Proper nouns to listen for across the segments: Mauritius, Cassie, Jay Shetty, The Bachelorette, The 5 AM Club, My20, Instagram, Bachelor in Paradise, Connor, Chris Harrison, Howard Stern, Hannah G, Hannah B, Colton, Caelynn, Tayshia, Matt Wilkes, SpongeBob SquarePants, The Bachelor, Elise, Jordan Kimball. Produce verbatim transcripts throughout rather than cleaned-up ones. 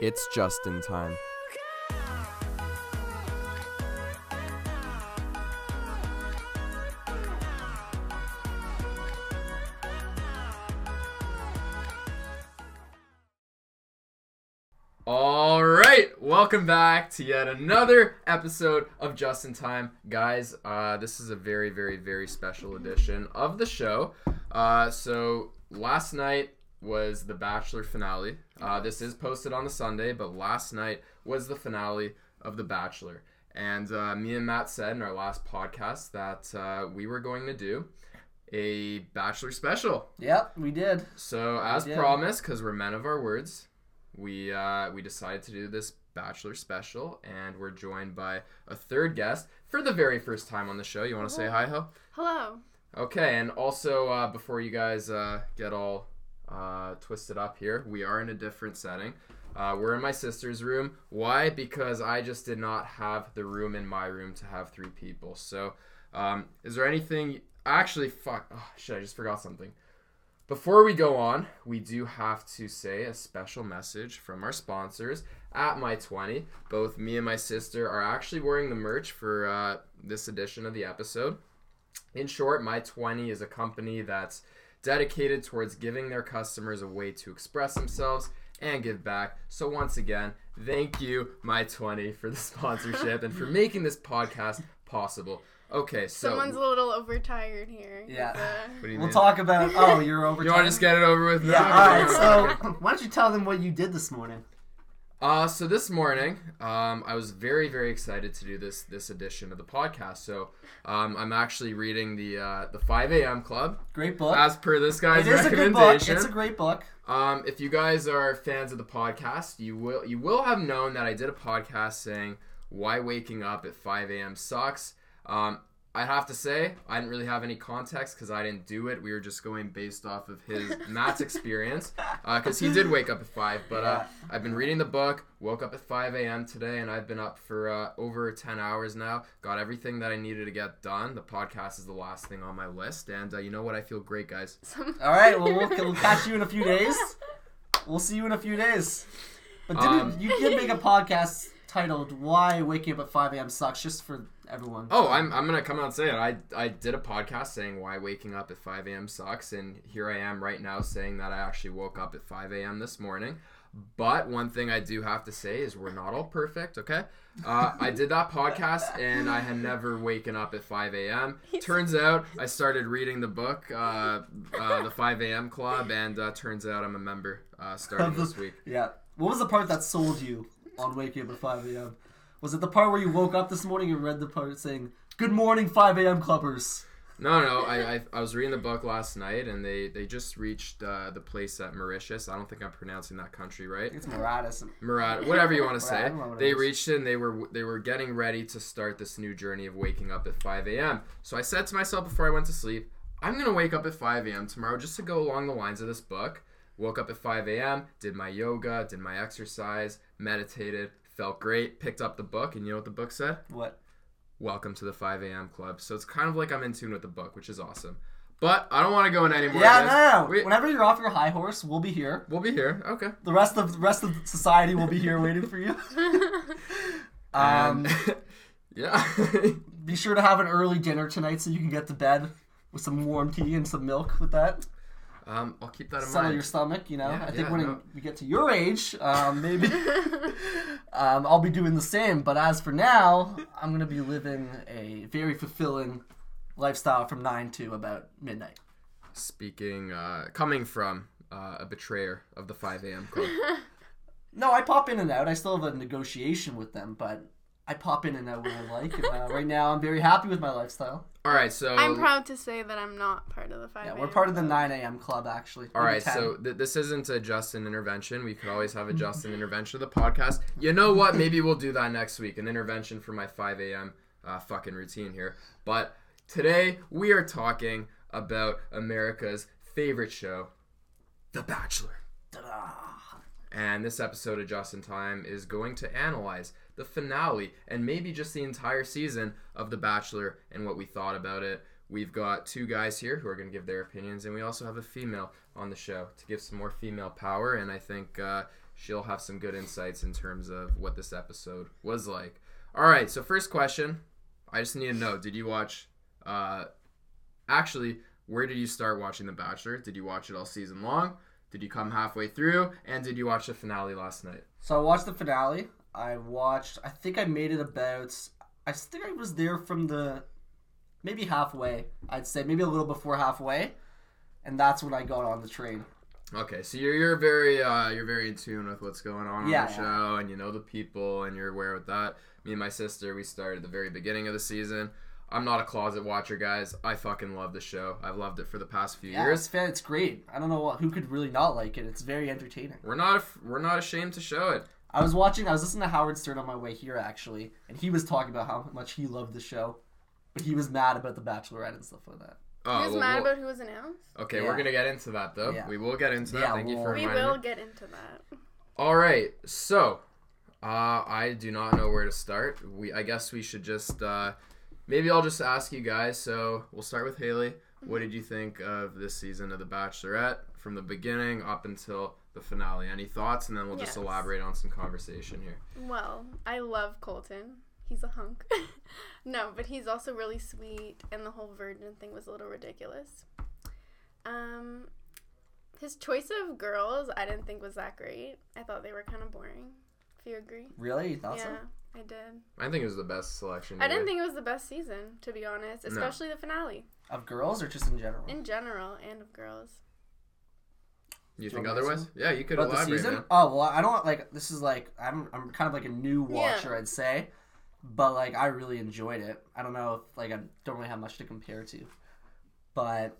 It's just in time. All right, welcome back to yet another episode of Just in Time, guys. Uh, this is a very, very, very special edition of the show. Uh, so last night was the Bachelor finale. Uh, this is posted on a Sunday, but last night was the finale of The Bachelor, and uh, me and Matt said in our last podcast that uh, we were going to do a Bachelor special. Yep, we did. So as we did. Promised, because we're men of our words. We uh, we decided to do this Bachelor special, and we're joined by a third guest for the very first time on the show. You want to say hi, Ho? Hello. Okay, and also uh, before you guys uh, get all uh, twisted up here, we are in a different setting. Uh, we're in my sister's room. Why? Because I just did not have the room in my room to have three people. So um, is there anything... Actually, fuck. Oh, shit, I just forgot something. Before we go on, we do have to say a special message from our sponsors at My twenty. Both me and my sister are actually wearing the merch for uh, this edition of the episode. In short, My twenty is a company that's dedicated towards giving their customers a way to express themselves and give back. So once again, thank you, My twenty, for the sponsorship and for making this podcast possible. Okay, so... Someone's a little overtired here. Yeah. What do you we'll mean? Talk about... Oh, you're overtired? You want to just get it over with? Yeah, all right. So, why don't you tell them what you did this morning? Uh, so this morning, um, I was very, very excited to do this this edition of the podcast. So, um, I'm actually reading the uh, the five a.m. Club. Great book. As per this guy's it is recommendation. A good book. It's a great book. Um, if you guys are fans of the podcast, you will you will have known that I did a podcast saying, why waking up at five a.m. sucks. Um, I have to say, I didn't really have any context because I didn't do it. We were just going based off of his Matt's experience because uh, he did wake up at five. But uh, I've been reading the book, woke up at five a.m. today, and I've been up for uh, over ten hours now. Got everything that I needed to get done. The podcast is the last thing on my list. And uh, you know what? I feel great, guys. All right. Well, we'll, we'll catch you in a few days. We'll see you in a few days. But didn't, um, you did make a podcast titled, Why Waking Up at five a.m. Sucks, just for... everyone. Oh, I'm I'm gonna come out and say it. I I did a podcast saying why waking up at five a.m. sucks, and here I am right now saying that I actually woke up at five a.m. this morning. But one thing I do have to say is we're not all perfect, okay? Uh, I did that podcast, and I had never waken up at five a.m. Turns out I started reading the book, uh, uh, The five a.m. Club, and uh, turns out I'm a member uh, starting this week. Yeah. What was the part that sold you on waking up at five a.m.? Was it the part where you woke up this morning and read the part saying, good morning, five a.m. clubbers? No, no. I, I I was reading the book last night, and they, they just reached uh, the place at Mauritius. I don't think I'm pronouncing that country right. It's Mauritius. Mauritius, whatever you want to say. They reached it, and they were, they were getting ready to start this new journey of waking up at five a.m. So I said to myself before I went to sleep, I'm going to wake up at five a.m. tomorrow just to go along the lines of this book. Woke up at five a.m., did my yoga, did my exercise, meditated. Felt great, picked up the book, and you know what the book said? What? Welcome to the five a.m. Club. So it's kind of like I'm in tune with the book, which is awesome. But I don't want to go in anymore. Yeah, guys. no, no, no. We, Whenever you're off your high horse, we'll be here. We'll be here, okay. The rest of the rest of society will be here waiting for you. um, yeah. Be sure to have an early dinner tonight so you can get to bed with some warm tea and some milk with that. Um, I'll keep that in Settle mind. Settle your stomach, you know. Yeah, I think yeah, when no. we get to your age, um, maybe um, I'll be doing the same. But as for now, I'm going to be living a very fulfilling lifestyle from nine to about midnight. Speaking, uh, coming from uh, a betrayer of the five a.m. club. No, I pop in and out. I still have a negotiation with them, but I pop in and out when I like. And, uh, right now, I'm very happy with my lifestyle. All right, so I'm proud to say that I'm not part of the five a.m. Yeah, we're part of the nine a.m. club, actually. All right, so th- this isn't a Justin intervention. We could always have a Justin intervention of the podcast. You know what? Maybe we'll do that next week, an intervention for my five a.m. Uh, fucking routine here. But today, we are talking about America's favorite show, The Bachelor. Ta-da. And this episode of Just in Time is going to analyze the finale, and maybe just the entire season of The Bachelor and what we thought about it. We've got two guys here who are going to give their opinions, and we also have a female on the show to give some more female power, and I think uh, she'll have some good insights in terms of what this episode was like. All right, so first question. I just need to know, did you watch... Uh, actually, where did you start watching The Bachelor? Did you watch it all season long? Did you come halfway through? And did you watch the finale last night? So I watched the finale. I watched... I think I made it about... I think I was there from the... Maybe halfway, I'd say. Maybe a little before halfway. And that's when I got on the train. Okay, so you're you're very uh, you're very in tune with what's going on yeah, on the show, yeah. and you know the people, and you're aware of that. Me and my sister, we started at the very beginning of the season. I'm not a closet watcher, guys. I fucking love the show. I've loved it for the past few yeah, years. It's fan, it's great. I don't know what, who could really not like it. It's very entertaining. We're not we're not ashamed to show it. I was watching. I was listening to Howard Stern on my way here actually, and he was talking about how much he loved the show, but he was mad about The Bachelorette and stuff like that. Oh, he was well, mad we'll, about who was announced. Okay, yeah. we're going to get into that, though. Yeah. We will get into that. Yeah, Thank we'll, you for reminding me. We will me. get into that. All right. So, uh, I do not know where to start. We, I guess we should just... Uh, maybe I'll just ask you guys. So, we'll start with Haley. Mm-hmm. What did you think of this season of The Bachelorette from the beginning up until the finale? Any thoughts? And then we'll yes. just elaborate on some conversation here. Well, I love Colton. He's a hunk. No, but he's also really sweet, and the whole virgin thing was a little ridiculous. Um, his choice of girls I didn't think was that great. I thought they were kind of boring, if you agree. Really? You thought yeah, so? Yeah, I did. I think it was the best selection. I either. didn't think it was the best season, to be honest, especially no. the finale. Of girls or just in general? In general, and of girls. You think otherwise? Season? Yeah, you could About elaborate. The season? Man. Oh, well, I don't, like, this is, like, I'm, I'm kind of like a new watcher, yeah. I'd say. But, like, I really enjoyed it. I don't know if, like, I don't really have much to compare to. But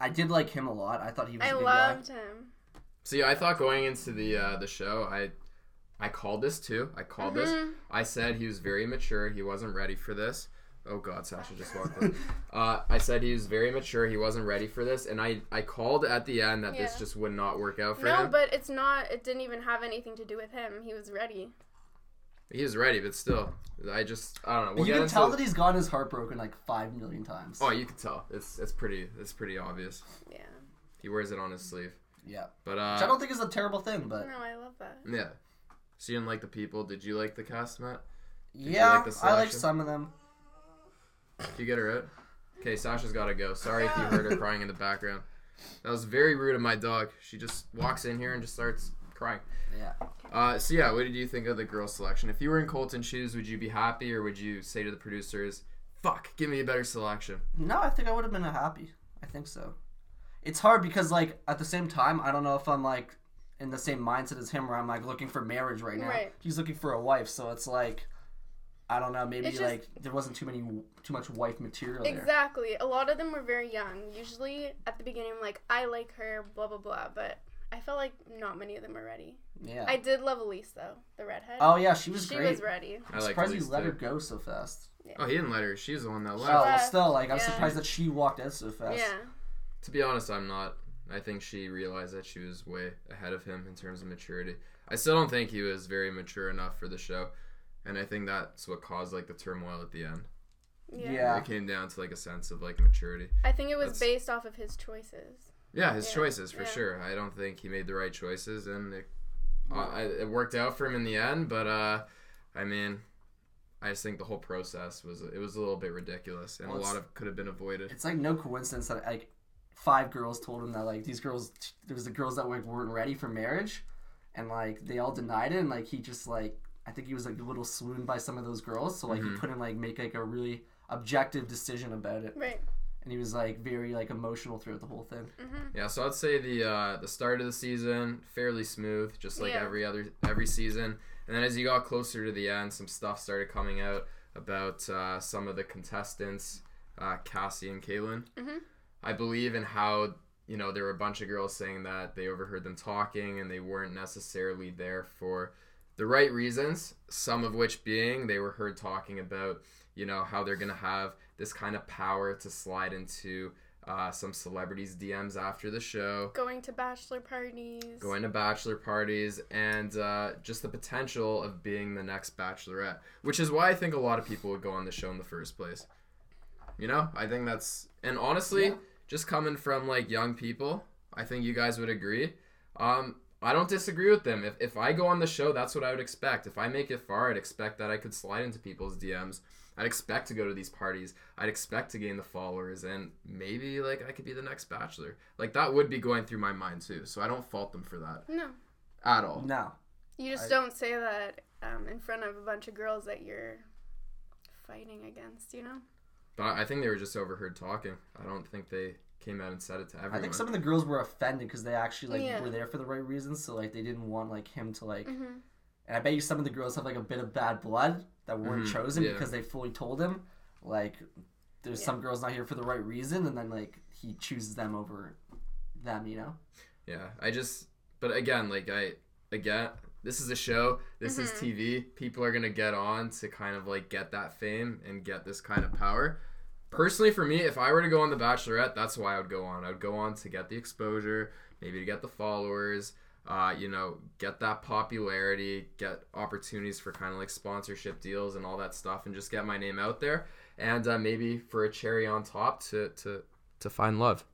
I did like him a lot. I thought he was I a good guy. I loved him. See, I thought going into the uh, the show, I I called this, too. I called mm-hmm. this. I said he was very mature. He wasn't ready for this. Oh, God, Sasha just walked in. Uh, I said he was very mature. He wasn't ready for this. And I, I called at the end that yeah. this just would not work out for no, him. No, but it's not. It didn't even have anything to do with him. He was ready. He was ready, but still, I just, I don't know. We'll you can tell the... that he's gotten his heart broken like five million times. Oh, you can tell. It's it's pretty it's pretty obvious. Yeah. He wears it on his sleeve. Yeah. But uh, which I don't think is a terrible thing, but... No, I love that. Yeah. So you didn't like the people. Did you like the cast, Matt? Did yeah, you like the I liked some of them. Did you get her out? Okay, Sasha's got to go. Sorry yeah. if you heard her crying in the background. That was very rude of my dog. She just walks in here and just starts... crying. Yeah. Uh, so yeah, what did you think of the girl selection? If you were in Colton's shoes, would you be happy or would you say to the producers, fuck, give me a better selection? No, I think I would have been happy. I think so. It's hard because like at the same time, I don't know if I'm like in the same mindset as him where I'm like looking for marriage right now. Right. He's looking for a wife, so it's like I don't know, maybe just, like there wasn't too many too much wife material there. Exactly. A lot of them were very young. Usually at the beginning I'm like, I like her, blah blah blah, but I felt like not many of them are ready. Yeah. I did love Elise, though. The redhead. Oh, yeah. She was she great. She was ready. I'm surprised you let her go so fast. Yeah. Oh, he didn't let her. She was the one that left. Oh, well, still, like, yeah. I'm surprised that she walked out so fast. Yeah. To be honest, I'm not. I think she realized that she was way ahead of him in terms of maturity. I still don't think he was very mature enough for the show. And I think that's what caused, like, the turmoil at the end. Yeah. yeah. It came down to, like, a sense of, like, maturity. I think it was that's... based off of his choices. Yeah, his yeah. choices, for yeah. sure. I don't think he made the right choices, and it, uh, it worked out for him in the end, but, uh, I mean, I just think the whole process was, it was a little bit ridiculous, and well, a lot of could have been avoided. It's, like, no coincidence that, like, five girls told him that, like, these girls, there was the girls that, like, weren't ready for marriage, and, like, they all denied it, and, like, he just, like, I think he was, like, a little swooned by some of those girls, so, like, mm-hmm. he couldn't, like, make, like, a really objective decision about it. Right. And he was, like, very, like, emotional throughout the whole thing. Mm-hmm. Yeah, so I'd say the uh, the start of the season, fairly smooth, just like yeah. every other every season. And then as you got closer to the end, some stuff started coming out about uh, some of the contestants, uh, Cassie and Caelynn. Mm-hmm. I believe in how, you know, there were a bunch of girls saying that they overheard them talking and they weren't necessarily there for the right reasons, some of which being they were heard talking about, you know, how they're going to have this kind of power to slide into uh, some celebrities' D Ms after the show. Going to bachelor parties. Going to bachelor parties. And uh, just the potential of being the next Bachelorette. Which is why I think a lot of people would go on the show in the first place. You know? I think that's... And honestly, yeah. just coming from, like, young people, I think you guys would agree. Um, I don't disagree with them. If if I go on the show, that's what I would expect. If I make it far, I'd expect that I could slide into people's D Ms. I'd expect to go to these parties. I'd expect to gain the followers, and maybe like I could be the next Bachelor. Like that would be going through my mind too. So I don't fault them for that. No. At all. No. You just I, don't say that um, in front of a bunch of girls that you're fighting against, you know? But I think they were just overheard talking. I don't think they came out and said it to everyone. I think some of the girls were offended because they actually like yeah. were there for the right reasons, so like they didn't want like him to like. Mm-hmm. And I bet you some of the girls have like a bit of bad blood that weren't mm-hmm. chosen yeah. because they fully told him like there's yeah. some girls not here for the right reason, and then like he chooses them over them, you know? Yeah, I just. But again, like I again. This is a show. This mm-hmm. is T V. People are going to get on to kind of like get that fame and get this kind of power. Personally, for me, if I were to go on The Bachelorette, that's why I would go on. I would go on to get the exposure, maybe to get the followers, uh, you know, get that popularity, get opportunities for kind of like sponsorship deals and all that stuff, and just get my name out there. And uh, maybe for a cherry on top to, to, to find love.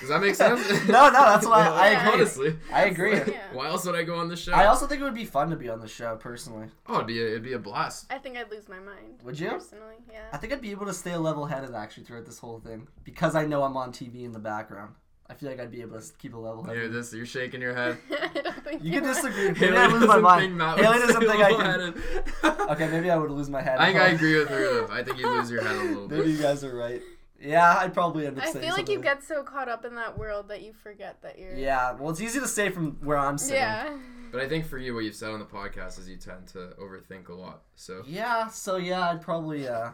Does that make sense? no, no, that's why yeah, I agree. Honestly, I agree. Like, yeah. Why else would I go on the show? I also think it would be fun to be on the show, personally. Oh, it'd be a, it'd be a blast. I think I'd lose my mind. Would you? Personally, yeah. I think I'd be able to stay level-headed, actually, throughout this whole thing. Because I know I'm on T V in the background. I feel like I'd be able to keep a level head. You're, this, you're shaking your head. I don't think you can disagree. Maybe Haley I lose my mind. Haley doesn't think I can. Okay, maybe I would lose my head. I think I agree with her, though. I think you lose your head a little bit. Maybe you guys are right. Yeah, I'd probably end up saying I feel like something. You get so caught up in that world that you forget that you're... Yeah, well, it's easy to say from where I'm sitting. Yeah. But I think for you, what you've said on the podcast is you tend to overthink a lot, so... Yeah, so yeah, I'd probably, uh...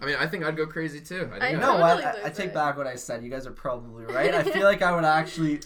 I mean, I think I'd go crazy, too. I, think I know totally what, I, I take it. back what I said. You guys are probably right. I feel like I would actually...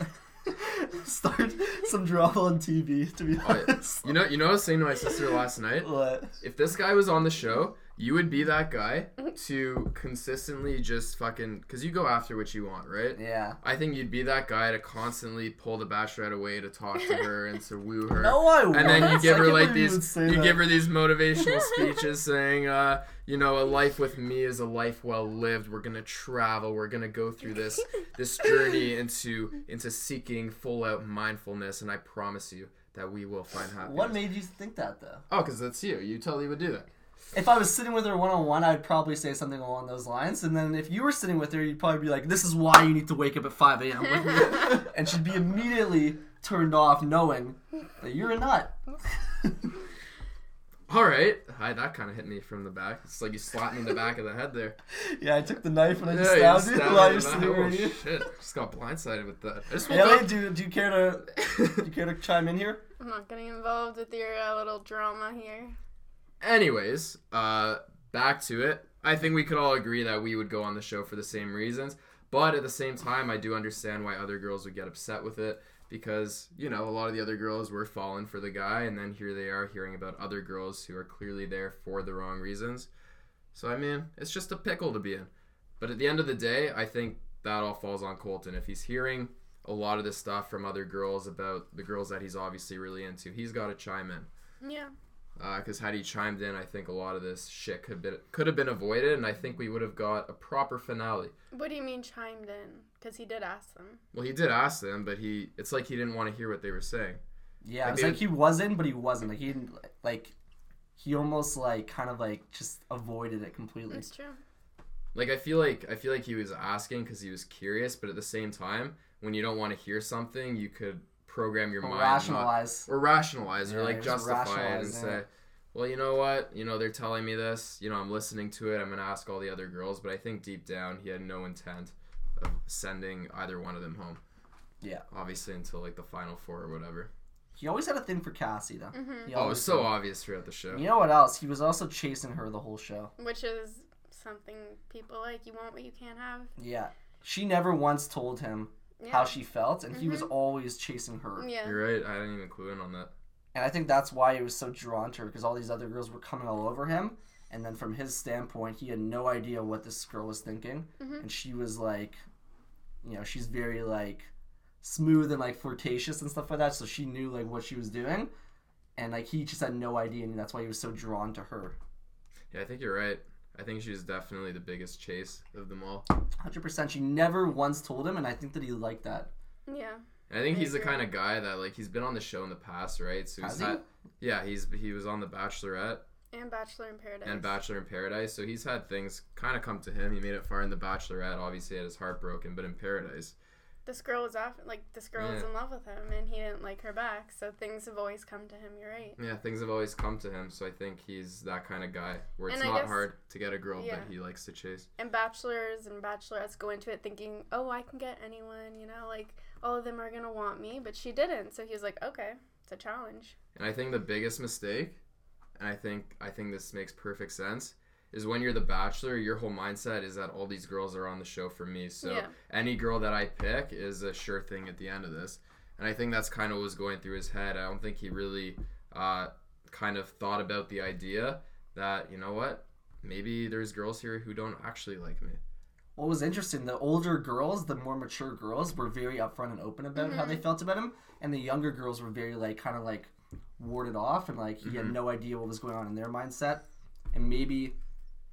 Start some drama on T V, to be honest. You know, you know what I was saying to my sister last night? What? If this guy was on the show, you would be that guy to consistently just fucking... Because you go after what you want, right? Yeah. I think you'd be that guy to constantly pull the Bachelorette away to talk to her and to woo her. No, I won't. And then you give her, like, these... You that. give her these motivational speeches saying, uh... you know, a life with me is a life well lived. We're gonna travel. We're gonna go through this this journey into into seeking full out mindfulness, and I promise you that we will find happiness. What made you think that though? Oh, because that's you. You totally would do that. If I was sitting with her one on one, I'd probably say something along those lines. And then if you were sitting with her, you'd probably be like, "This is why you need to wake up at five a.m. with me," and she'd be immediately turned off, knowing that you're a nut. All right. Hi, that kind of hit me from the back. It's like you slapped me in the back of the head there. Yeah, I took the knife and I just yeah, stabbed you while you're sitting right here. Oh, shit. Just got blindsided with that. I just Haley, do, do you care to do you care to chime in here? I'm not getting involved with your uh, little drama here. Anyways, uh, back to it. I think we could all agree that we would go on the show for the same reasons. But at the same time, I do understand why other girls would get upset with it. Because, you know, a lot of the other girls were falling for the guy, and then here they are hearing about other girls who are clearly there for the wrong reasons. So, I mean, it's just a pickle to be in. But at the end of the day, I think that all falls on Colton. If he's hearing a lot of this stuff from other girls about the girls that he's obviously really into, he's got to chime in. Yeah. Because uh, had he chimed in, I think a lot of this shit could be, could have been avoided, and I think we would have got a proper finale. What do you mean chimed in? Because he did ask them. Well, he did ask them, but he it's like he didn't want to hear what they were saying. Yeah, like it's like he was in, but he wasn't. Like he didn't, like he almost like kind of like just avoided it completely. That's true. Like I feel like I feel like he was asking because he was curious, but at the same time, when you don't want to hear something, you could program your or mind rationalize not, or rationalize yeah, or like justify it and yeah. say, well, you know what, you know, they're telling me this, you know, I'm listening to it, I'm gonna ask all the other girls. But I think deep down he had no intent of sending either one of them home, yeah obviously, until like the final four or whatever. He always had a thing for Cassie though. Mm-hmm. Oh, it was so obvious throughout the show. You know what else? He was also chasing her the whole show, which is something people like. You want what you can't have. Yeah, she never once told him Yeah. how she felt, and mm-hmm. he was always chasing her. Yeah. You're right. I didn't even clue in on that. And I think that's why he was so drawn to her, because all these other girls were coming all over him, and then from his standpoint, he had no idea what this girl was thinking, mm-hmm. and she was like, you know, she's very like smooth and like flirtatious and stuff like that, so she knew like what she was doing, and like he just had no idea, and that's why he was so drawn to her. Yeah, I think you're right. I think she's definitely the biggest chase of them all. one hundred percent. She never once told him, and I think that he liked that. Yeah. And I think he's the kind of guy that, like, he's been on the show in the past, right? So he's Has had, he? Yeah, he's he was on The Bachelorette. And Bachelor in Paradise. And Bachelor in Paradise. So he's had things kind of come to him. He made it far in The Bachelorette. Obviously, had his heart broken, but in Paradise, this girl was off, like this girl yeah. was in love with him, and he didn't like her back. So things have always come to him. You're right. Yeah, things have always come to him. So I think he's that kind of guy where it's and not guess, hard to get a girl yeah. that he likes to chase. And bachelors and bachelorettes go into it thinking, oh, I can get anyone. You know, like all of them are gonna want me, but she didn't. So he was like, okay, it's a challenge. And I think the biggest mistake. And I think I think this makes perfect sense, is when you're the bachelor, your whole mindset is that all these girls are on the show for me. So yeah. any girl that I pick is a sure thing at the end of this. And I think that's kind of what was going through his head. I don't think he really uh, kind of thought about the idea that, you know what, maybe there's girls here who don't actually like me. What was interesting, the older girls, the more mature girls, were very upfront and open about mm-hmm. how they felt about him. And the younger girls were very, like, kind of like... warded off, and like he mm-hmm. had no idea what was going on in their mindset, and maybe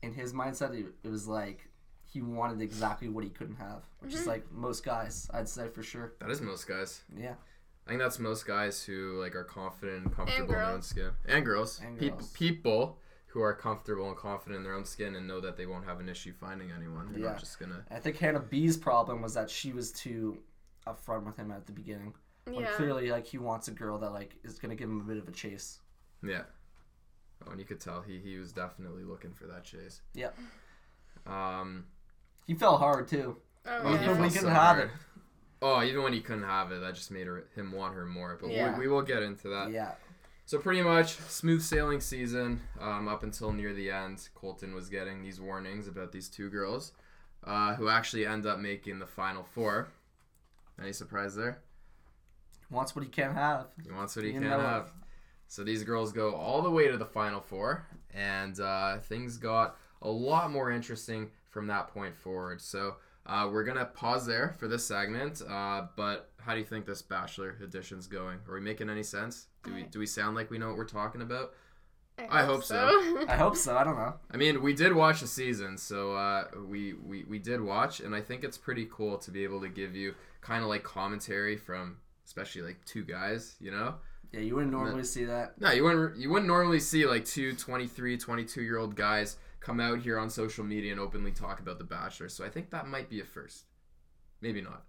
in his mindset it, it was like he wanted exactly what he couldn't have, which mm-hmm. is like most guys, I'd say for sure. That is most guys. Yeah, I think that's most guys who like are confident and comfortable and in their own skin, and girls, and girls. Pe- people who are comfortable and confident in their own skin and know that they won't have an issue finding anyone. They're yeah. not just gonna. I think Hannah B's problem was that she was too upfront with him at the beginning. When yeah. clearly, like, he wants a girl that, like, is going to give him a bit of a chase. Yeah. Oh, and you could tell he, he was definitely looking for that chase. Yeah. Um, he fell hard, too. Oh, well, yeah. Even when he couldn't so have hard. it. Oh, even when he couldn't have it, that just made her, him want her more. But yeah. we, we will get into that. Yeah. So, pretty much, smooth sailing season um, up until near the end. Colton was getting these warnings about these two girls uh, who actually end up making the final four. Any surprise there? Wants what he can't have. He wants what he can't have. So these girls go all the way to the final four, and uh, things got a lot more interesting from that point forward. So uh, we're going to pause there for this segment, uh, but how do you think this Bachelor edition's going? Are we making any sense? Do we do we sound like we know what we're talking about? I, I hope, hope so. so. I hope so. I don't know. I mean, we did watch the season, so uh, we, we, we did watch, and I think it's pretty cool to be able to give you kind of like commentary from... especially like two guys, you know? Yeah, you wouldn't normally then, see that. No, you wouldn't you wouldn't normally see like two twenty-three, twenty-two-year-old guys come out here on social media and openly talk about The Bachelor. So I think that might be a first. Maybe not.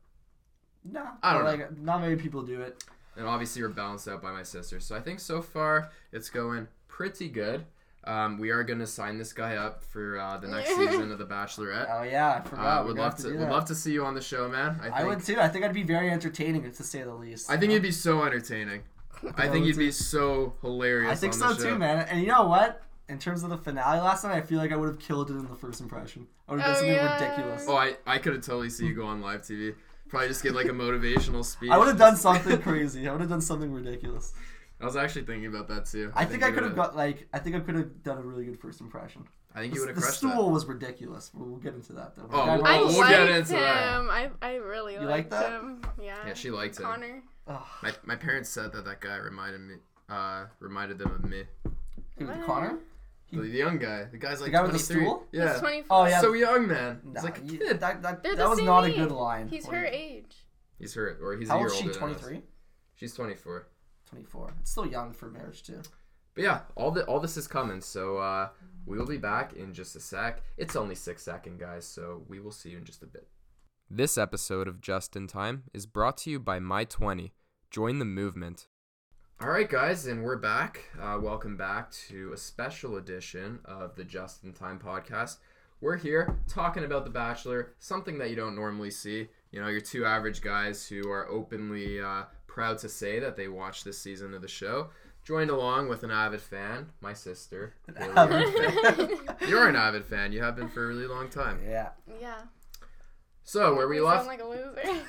Nah. I don't know. Like, not many people do it. And obviously we're balanced out by my sister. So I think so far it's going pretty good. Um, we are going to sign this guy up for uh, the next season of The Bachelorette. Oh, yeah. I forgot. Uh, we'd love to, to we'd love to see you on the show, man. I, think, I would, too. I think I'd be very entertaining, to say the least. I think you'd be so entertaining. I think you'd be so hilarious I think on so, the show. too, man. And you know what? In terms of the finale last night, I feel like I would have killed it in the first impression. I would have done oh, something yeah. ridiculous. Oh, I, I could have totally seen you go on live T V. Probably just get, like, a motivational speech. I would have done something crazy. I would have done something ridiculous. I was actually thinking about that too. I, I think, think I could have got like I think I could have done a really good first impression. I think you would have crushed that. The stool was ridiculous. We'll get into that though. Oh, I we'll, I we'll liked get into him. that. I I really you liked, liked that? him. Yeah. Yeah, she liked Connor. him. Connor. My my parents said that that guy reminded me uh, reminded them of me. Who, Connor? He, the young guy. The guy's like the guy with the stool? Yeah. He's twenty-four. Oh, yeah. So young, man. Nah, he's like a kid. That that, that was not age. a good line. He's her age. He's her or he's How a year older than us. How old is she? twenty-three? She's twenty-four. twenty-four. It's still young for marriage too. But yeah, all the all this is coming. So uh, we will be back in just a sec. It's only six seconds, guys. So we will see you in just a bit. This episode of Just in Time is brought to you by my twenty. Join the movement. All right, guys, and we're back. Uh, welcome back to a special edition of the Just in Time podcast. We're here talking about The Bachelor, something that you don't normally see. You know, your two average guys who are openly. Uh, Proud to say that they watched this season of the show, joined along with an avid fan, my sister. An avid fan. You're an avid fan. You have been for a really long time. Yeah. Yeah. So where we left? Sound like a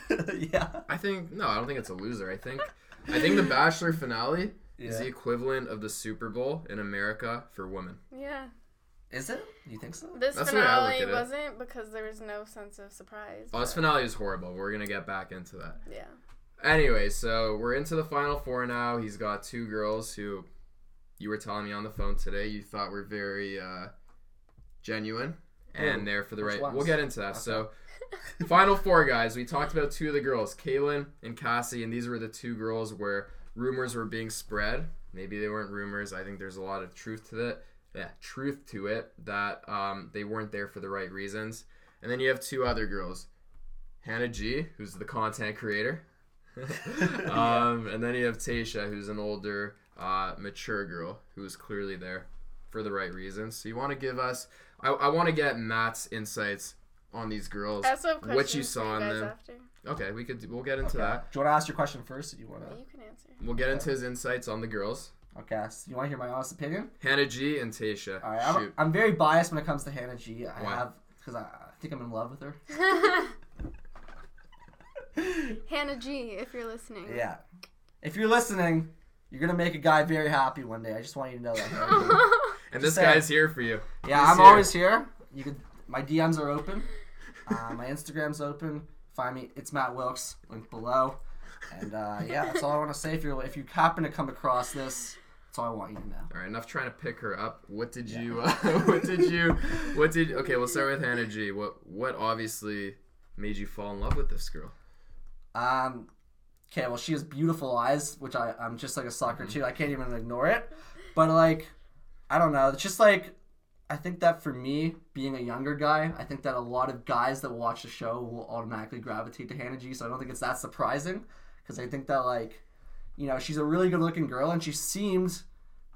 loser. yeah. I think no. I don't think it's a loser. I think I think the Bachelor finale yeah. is the equivalent of the Super Bowl in America for women. Yeah. Is it? You think so? This That's finale wasn't it. because there was no sense of surprise. Oh, but... this finale is horrible. We're gonna get back into that. Yeah. Anyway, so we're into the final four now. He's got two girls who you were telling me on the phone today you thought were very uh, genuine and oh, there for the right. Ones? We'll get into that. Okay. So Final four, guys. We talked about two of the girls, Caelynn and Cassie, and these were the two girls where rumors were being spread. Maybe they weren't rumors. I think there's a lot of truth to that. Yeah, truth to it that um, they weren't there for the right reasons. And then you have two other girls, Hannah G, who's the content creator, um, and then you have Tayshia, who's an older, uh, mature girl who was clearly there for the right reasons. So you want to give us? I, I want to get Matt's insights on these girls. I also have questions what you saw for you guys in them. After. Okay, we could. We'll get into okay. that. Do you want to ask your question first? Or do you want to? Yeah, you can answer. We'll get into his insights on the girls. Okay, so you want to hear my honest opinion? Hannah G and Tayshia. All right, I'm, I'm very biased when it comes to Hannah G. I Why? have because I, I think I'm in love with her. Hannah G, if you're listening. Yeah, if you're listening, you're gonna make a guy very happy one day. I just want you to know that. And this guy's here for you. Yeah, He's I'm here. always here. You could. My D Ms are open. Uh, my Instagram's open. Find me. It's Matt Wilkes. Link below. And uh, yeah, that's all I want to say. If you if you happen to come across this, that's all I want you to know. All right, enough trying to pick her up. What did yeah. you? Uh, what did you? What did? Okay, we'll start with Hannah G. What what obviously made you fall in love with this girl? Um. Okay, well, she has beautiful eyes, which I I'm just like a sucker mm-hmm. too. I can't even ignore it. But like, I don't know. It's just like. I think that for me, being a younger guy, I think that a lot of guys that watch the show will automatically gravitate to Hannah G, so I don't think it's that surprising, because I think that, like, you know, she's a really good-looking girl, and she seemed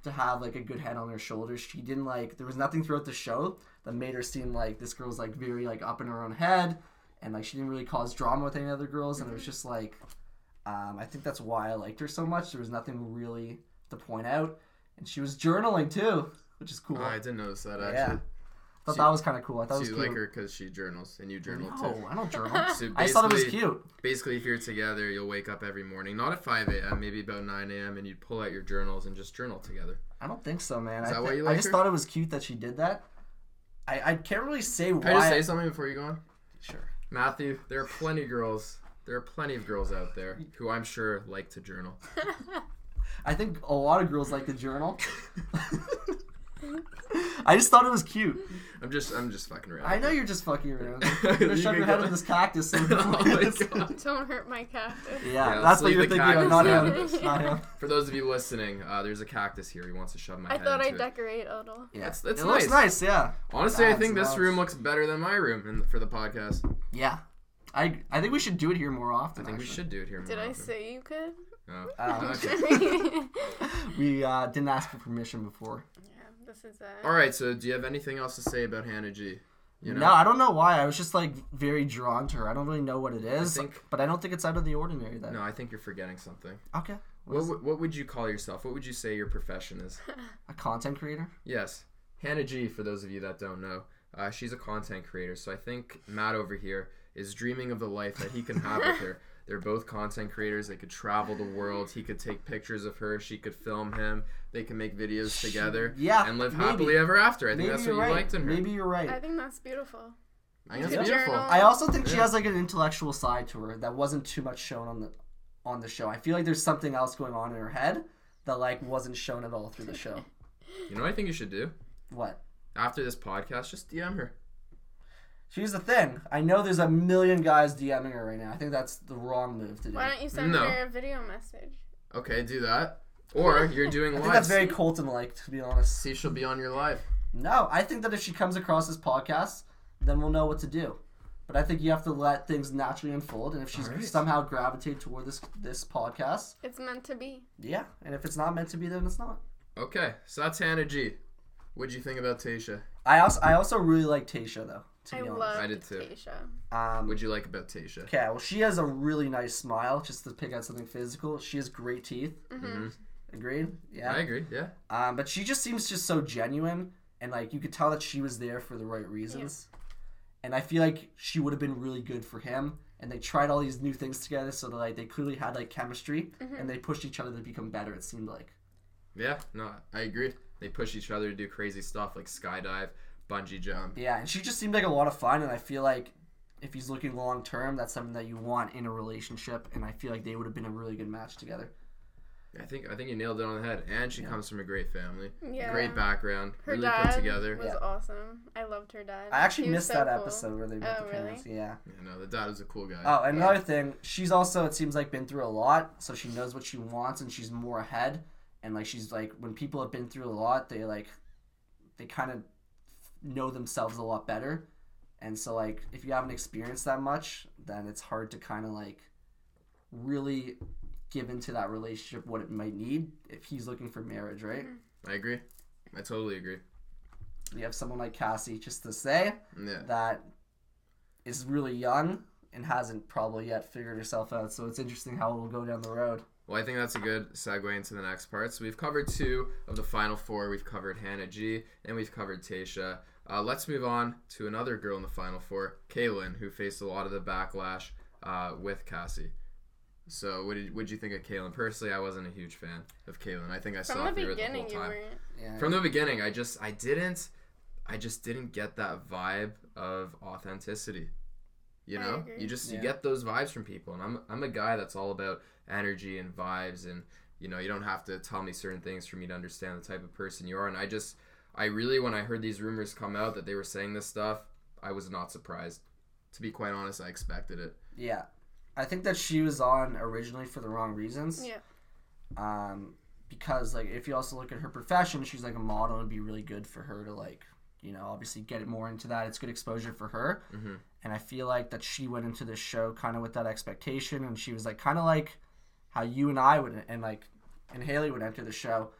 to have, like, a good head on her shoulders. She didn't, like, there was nothing throughout the show that made her seem like this girl's, like, very, like, up in her own head, and, like, she didn't really cause drama with any other girls, and it was just, like, um, I think that's why I liked her so much. There was nothing really to point out, and she was journaling, too. Which is cool. Oh, I didn't notice that, actually. Yeah. I thought she, that was kind of cool. I thought so it was you cute. You like her because she journals, and you journal, no, too. No, I don't journal. So I thought it was cute. Basically, if you're together, you'll wake up every morning, not at five a.m., maybe about nine a.m., and you'd pull out your journals and just journal together. I don't think so, man. Is I that th- why you like I just her? thought it was cute that she did that. I, I can't really say why. Can I just say something before you go on? Sure. Matthew, there are plenty of girls. There are plenty of girls out there who I'm sure like to journal. I think a lot of girls like to journal. I just thought it was cute. I'm just, I'm just fucking around. I know you're just fucking around. You're gonna shove your head on this cactus. And oh my God. Don't hurt my cactus. Yeah, yeah that's what you're thinking of. Not him. Not him. For those of you listening, uh, there's a cactus here. He wants to shove my I head. I thought I'd it. decorate a little. Yeah, it's, it's it nice. looks nice. Yeah. Honestly, I think this nice. room looks better than my room in, for the podcast. Yeah, I, I think we should do it here more often. I think actually. we should do it here. more Did often. Did I say you could? No. Uh, okay. We uh, didn't ask for permission before. All right, so do you have anything else to say about Hannah G? You know? No, I don't know why. I was just, like, very drawn to her. I don't really know what it is, I think, but I don't think it's out of the ordinary. Then. No, I think you're forgetting something. Okay. What, what, w- what would you call yourself? What would you say your profession is? A content creator? Yes. Hannah G, for those of you that don't know, uh, she's a content creator, so I think Matt over here is dreaming of the life that he can have with her. They're both content creators. They could travel the world. He could take pictures of her. She could film him. They can make videos she, together yeah, and live maybe. happily ever after. I think maybe that's what you right. liked in her. Maybe you're right. I think that's beautiful. I think that's beautiful. Journal. I also think yeah. she has like an intellectual side to her that wasn't too much shown on the on the show. I feel like there's something else going on in her head that like wasn't shown at all through the show. You know what I think you should do? What? After this podcast, just D M her. Here's the thing. I know there's a million guys DMing her right now. I think that's the wrong move to do. Why don't you send no. her a video message? Okay, do that. Or you're doing live. I think that's very Colton-like, to be honest. See, she'll be on your live. No, I think that if she comes across this podcast, then we'll know what to do. But I think you have to let things naturally unfold, and if she's right. somehow gravitate toward this this podcast... It's meant to be. Yeah, and if it's not meant to be, then it's not. Okay, so that's Hannah G. What'd you think about Tayshia? I also, I also really like Tayshia, though. I love Tayshia. Um, What'd you like about Tayshia? Okay, well, she has a really nice smile, just to pick out something physical. She has great teeth. Mm-hmm. Agreed? Yeah. I agree, yeah. Um, but she just seems just so genuine, and, like, you could tell that she was there for the right reasons. Yeah. And I feel like she would have been really good for him, and they tried all these new things together, so, that, like, they clearly had, like, chemistry, mm-hmm. and they pushed each other to become better, it seemed like. Yeah, no, I agree. They pushed each other to do crazy stuff, like skydive. Bungee jump. Yeah, and she just seemed like a lot of fun, and I feel like if he's looking long term, that's something that you want in a relationship, and I feel like they would have been a really good match together. I think I think you nailed it on the head. And she yeah. comes from a great family. Yeah. Great background. Her really dad put together. was yeah. awesome. I loved her dad. I actually he missed so that cool. episode where they met oh, the parents. Really? Yeah. yeah. No, the dad is a cool guy. Oh, and yeah. another thing, she's also, it seems like, been through a lot, so she knows what she wants and she's more ahead. And, like, she's, like, when people have been through a lot, they, like, they kind of know themselves a lot better. And so, like, if you haven't experienced that much, then it's hard to kind of, like, really give into that relationship what it might need if he's looking for marriage, right? I agree. I totally agree. You have someone like Cassie, just to say, yeah. that is really young and hasn't probably yet figured herself out. So it's interesting how it will go down the road. Well, I think that's a good segue into the next part. So we've covered two of the final four. We've covered Hannah G, and we've covered Tayshia. Uh, let's move on to another girl in the final four, Caelynn, who faced a lot of the backlash uh, with Cassie. So what did, what did you think of Caelynn? Personally, I wasn't a huge fan of Caelynn. I think I saw it through it the whole time. Yeah. From the beginning, I just I didn't I just didn't get that vibe of authenticity. You know, you just yeah. you get those vibes from people, and I'm I'm a guy that's all about energy and vibes, and you know you don't have to tell me certain things for me to understand the type of person you are. And I just I really when I heard these rumors come out that they were saying this stuff, I was not surprised. To be quite honest, I expected it. Yeah. I think that she was on originally for the wrong reasons. Yeah. Um, because, like, if you also look at her profession, she's, like, a model. It would be really good for her to, like, you know, obviously get more into that. It's good exposure for her. Mm-hmm. And I feel like that she went into this show kind of with that expectation. And she was, like, kind of like how you and I would, and, like, and Haley would enter the show.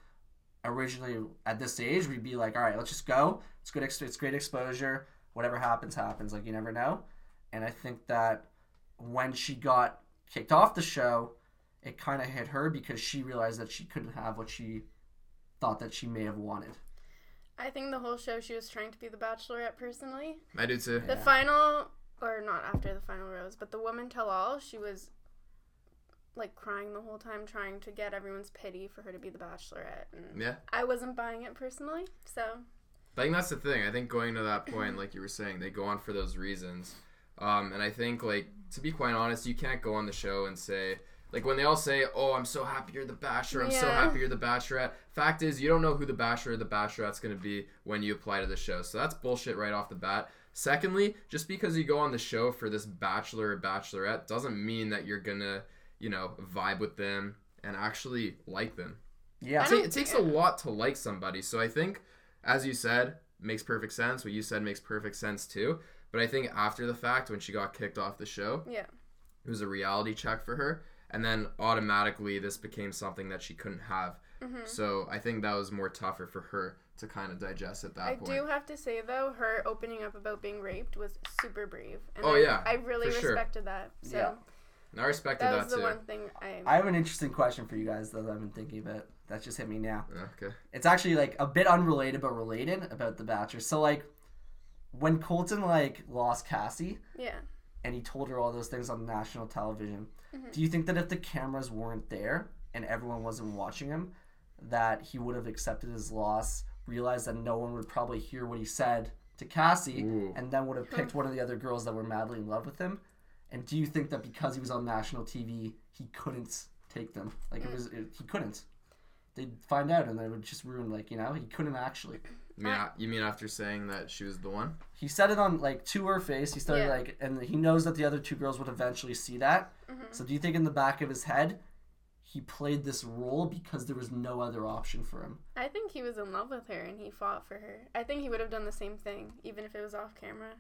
Originally, at this age, we'd be like, all right, let's just go. It's good. Ex- it's great exposure. Whatever happens, happens. Like, you never know. And I think that when she got kicked off the show, it kind of hit her because she realized that she couldn't have what she thought that she may have wanted. I think the whole show she was trying to be the Bachelorette, personally. I do too. The yeah. final, or not after the final rose, but the woman tell-all, she was like crying the whole time trying to get everyone's pity for her to be the Bachelorette. And yeah. I wasn't buying it personally, so. I think that's the thing. I think going to that point, like you were saying, they go on for those reasons. Um, and I think, like, to be quite honest, you can't go on the show and say, like, when they all say, oh, I'm so happy you're the Bachelor, I'm yeah. so happy you're the Bachelorette. Fact is, you don't know who the Bachelor or the Bachelorette's going to be when you apply to the show. So that's bullshit right off the bat. Secondly, just because you go on the show for this Bachelor or Bachelorette doesn't mean that you're going to, you know, vibe with them and actually like them. Yeah. It, it takes a lot to like somebody. So I think, as you said, makes perfect sense. What you said makes perfect sense, too. But I think after the fact, when she got kicked off the show, yeah. it was a reality check for her. And then automatically this became something that she couldn't have. Mm-hmm. So I think that was more tougher for her to kind of digest at that I point. I do have to say, though, her opening up about being raped was super brave. And oh, I, yeah. I really respected sure. that. So yeah. And I respected that, that was that the too. One thing I... I have an interesting question for you guys, though, that I've been thinking about. That just hit me now. Okay. It's actually, like, a bit unrelated but related about The Bachelor. So, like, when Colton, like, lost Cassie, yeah, and he told her all those things on national television, mm-hmm. do you think that if the cameras weren't there and everyone wasn't watching him, that he would have accepted his loss, realized that no one would probably hear what he said to Cassie, Ooh. and then would have picked one of the other girls that were madly in love with him? And do you think that because he was on national T V, he couldn't take them? Like, mm-hmm. it was, it, he couldn't. They'd find out, and they would just ruin, like, you know, he couldn't actually... Yeah, you mean after saying that she was the one? He said it on, like, to her face. He started, yeah. like, and he knows that the other two girls would eventually see that. Mm-hmm. So do you think in the back of his head, he played this role because there was no other option for him? I think he was in love with her, and he fought for her. I think he would have done the same thing, even if it was off camera.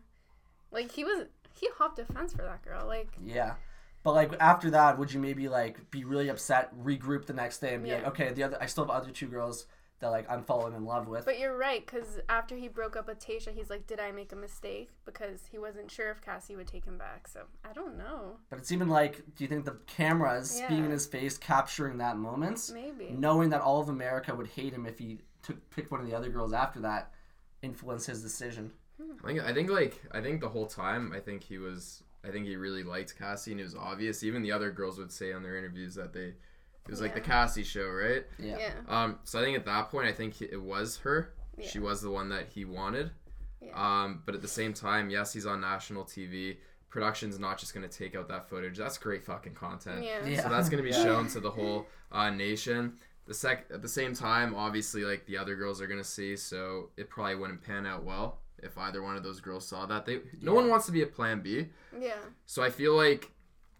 Like, he was, he hopped a fence for that girl, like... Yeah. But, like, after that, would you maybe, like, be really upset, regroup the next day, and be yeah. like, okay, the other, I still have other two girls that, like, I'm falling in love with. But you're right, because after he broke up with Tayshia, he's like, did I make a mistake? Because he wasn't sure if Cassie would take him back, so I don't know. But it's even like, do you think the cameras yeah. being in his face, capturing that moment? Maybe. Knowing that all of America would hate him if he took picked one of the other girls after that, influenced his decision. Hmm. I think, I think, like, I think the whole time, I think he was... I think he really liked Cassie, and it was obvious. Even the other girls would say on their interviews that they... It was yeah. like the Cassie show, right? Yeah. yeah. Um. So I think at that point, I think he, it was her. Yeah. She was the one that he wanted. Yeah. Um. But at the same time, yes, he's on national T V, production's not just going to take out that footage. That's great fucking content. Yeah. Yeah. So that's going to be shown to the whole uh, nation. The sec at the same time, obviously, like the other girls are going to see, so it probably wouldn't pan out well if either one of those girls saw that. They no yeah. one wants to be a plan B. Yeah. So I feel like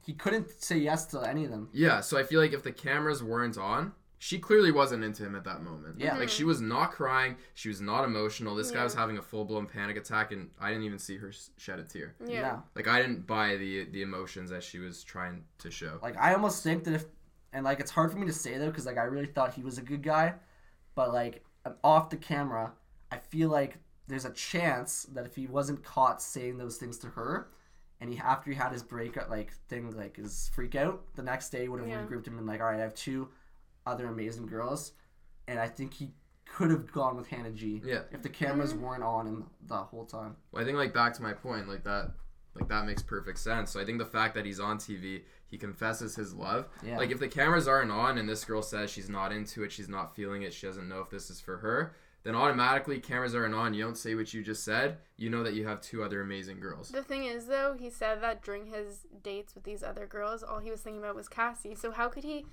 he couldn't say yes to any of them. Yeah, so I feel like if the cameras weren't on, she clearly wasn't into him at that moment. Yeah. Mm-hmm. Like, she was not crying. She was not emotional. This yeah. guy was having a full-blown panic attack, and I didn't even see her shed a tear. Yeah. yeah. Like, I didn't buy the the emotions that she was trying to show. Like, I almost think that if... And, like, it's hard for me to say, though, because, like, I really thought he was a good guy. But, like, off the camera, I feel like there's a chance that if he wasn't caught saying those things to her... And he, after he had his breakup, like, thing, like, his freak out, the next day would have yeah. regrouped him and been like, all right, I have two other amazing girls. And I think he could have gone with Hannah G. Yeah. If the cameras mm-hmm. weren't on him the whole time. Well, I think, like, back to my point, like, that like that makes perfect sense. So I think the fact that he's on T V, he confesses his love. Yeah. Like, if the cameras aren't on and this girl says she's not into it, she's not feeling it, she doesn't know if this is for her... Then automatically cameras aren't on. You don't say what you just said. You know that you have two other amazing girls. The thing is, though, he said that during his dates with these other girls, all he was thinking about was Cassie. So how could he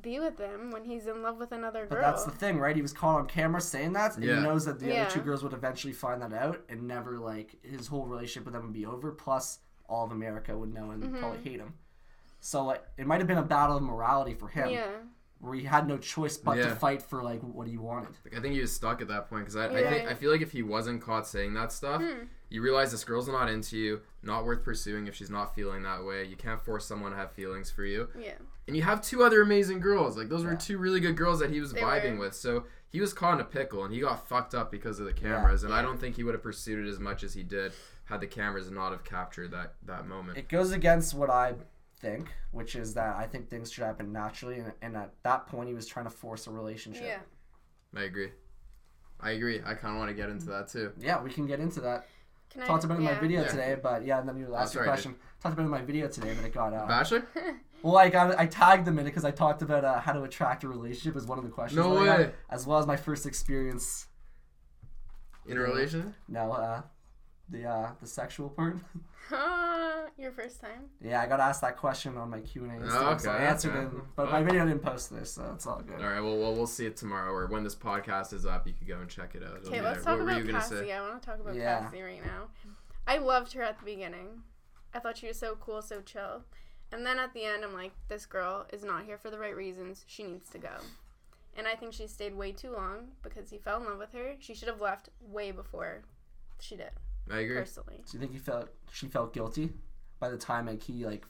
be with them when he's in love with another girl? But that's the thing, right? He was caught on camera saying that, and yeah. he knows that the yeah. other two girls would eventually find that out, and never, like, his whole relationship with them would be over. Plus, all of America would know and mm-hmm. probably hate him. So, like, it might have been a battle of morality for him. Yeah. Where he had no choice but yeah. to fight for, like, what he wanted. Like, I think he was stuck at that point, because I, yeah. I think I feel like if he wasn't caught saying that stuff, hmm. you realize this girl's not into you, not worth pursuing if she's not feeling that way. You can't force someone to have feelings for you. Yeah. And you have two other amazing girls. Like, those yeah. were two really good girls that he was they vibing were. with. So he was caught in a pickle, and he got fucked up because of the cameras. Yeah. And yeah. I don't think he would have pursued it as much as he did had the cameras not have captured that, that moment. It goes against what I... think, which is that I think things should happen naturally, and, and at that point he was trying to force a relationship. Yeah. I agree. I agree. I kind of want to get into that too. Yeah, we can get into that. Can Talked I, about yeah. in my video yeah. today, but yeah, and then you asked your question. Talked about it in my video today, but it got out. Uh, Bachelor? Well, I, got, I tagged them in it because I talked about uh, how to attract a relationship as one of the questions. No way. Got, as well as my first experience. In a relationship? No, uh, the, uh, the sexual part. Your first time? Yeah, I got asked that question on my Q and A. And oh, okay, so I answered okay. it, but my video didn't post this, so it's all good. All right, well, well, we'll see it tomorrow, or when this podcast is up, you can go and check it out. Okay, let's talk about Cassie. I want to talk about yeah. Cassie right now. I loved her at the beginning. I thought she was so cool, so chill. And then at the end, I'm like, this girl is not here for the right reasons. She needs to go. And I think she stayed way too long because he fell in love with her. She should have left way before she did. I agree. Personally. Do you think he felt she felt guilty by the time, like, he, like,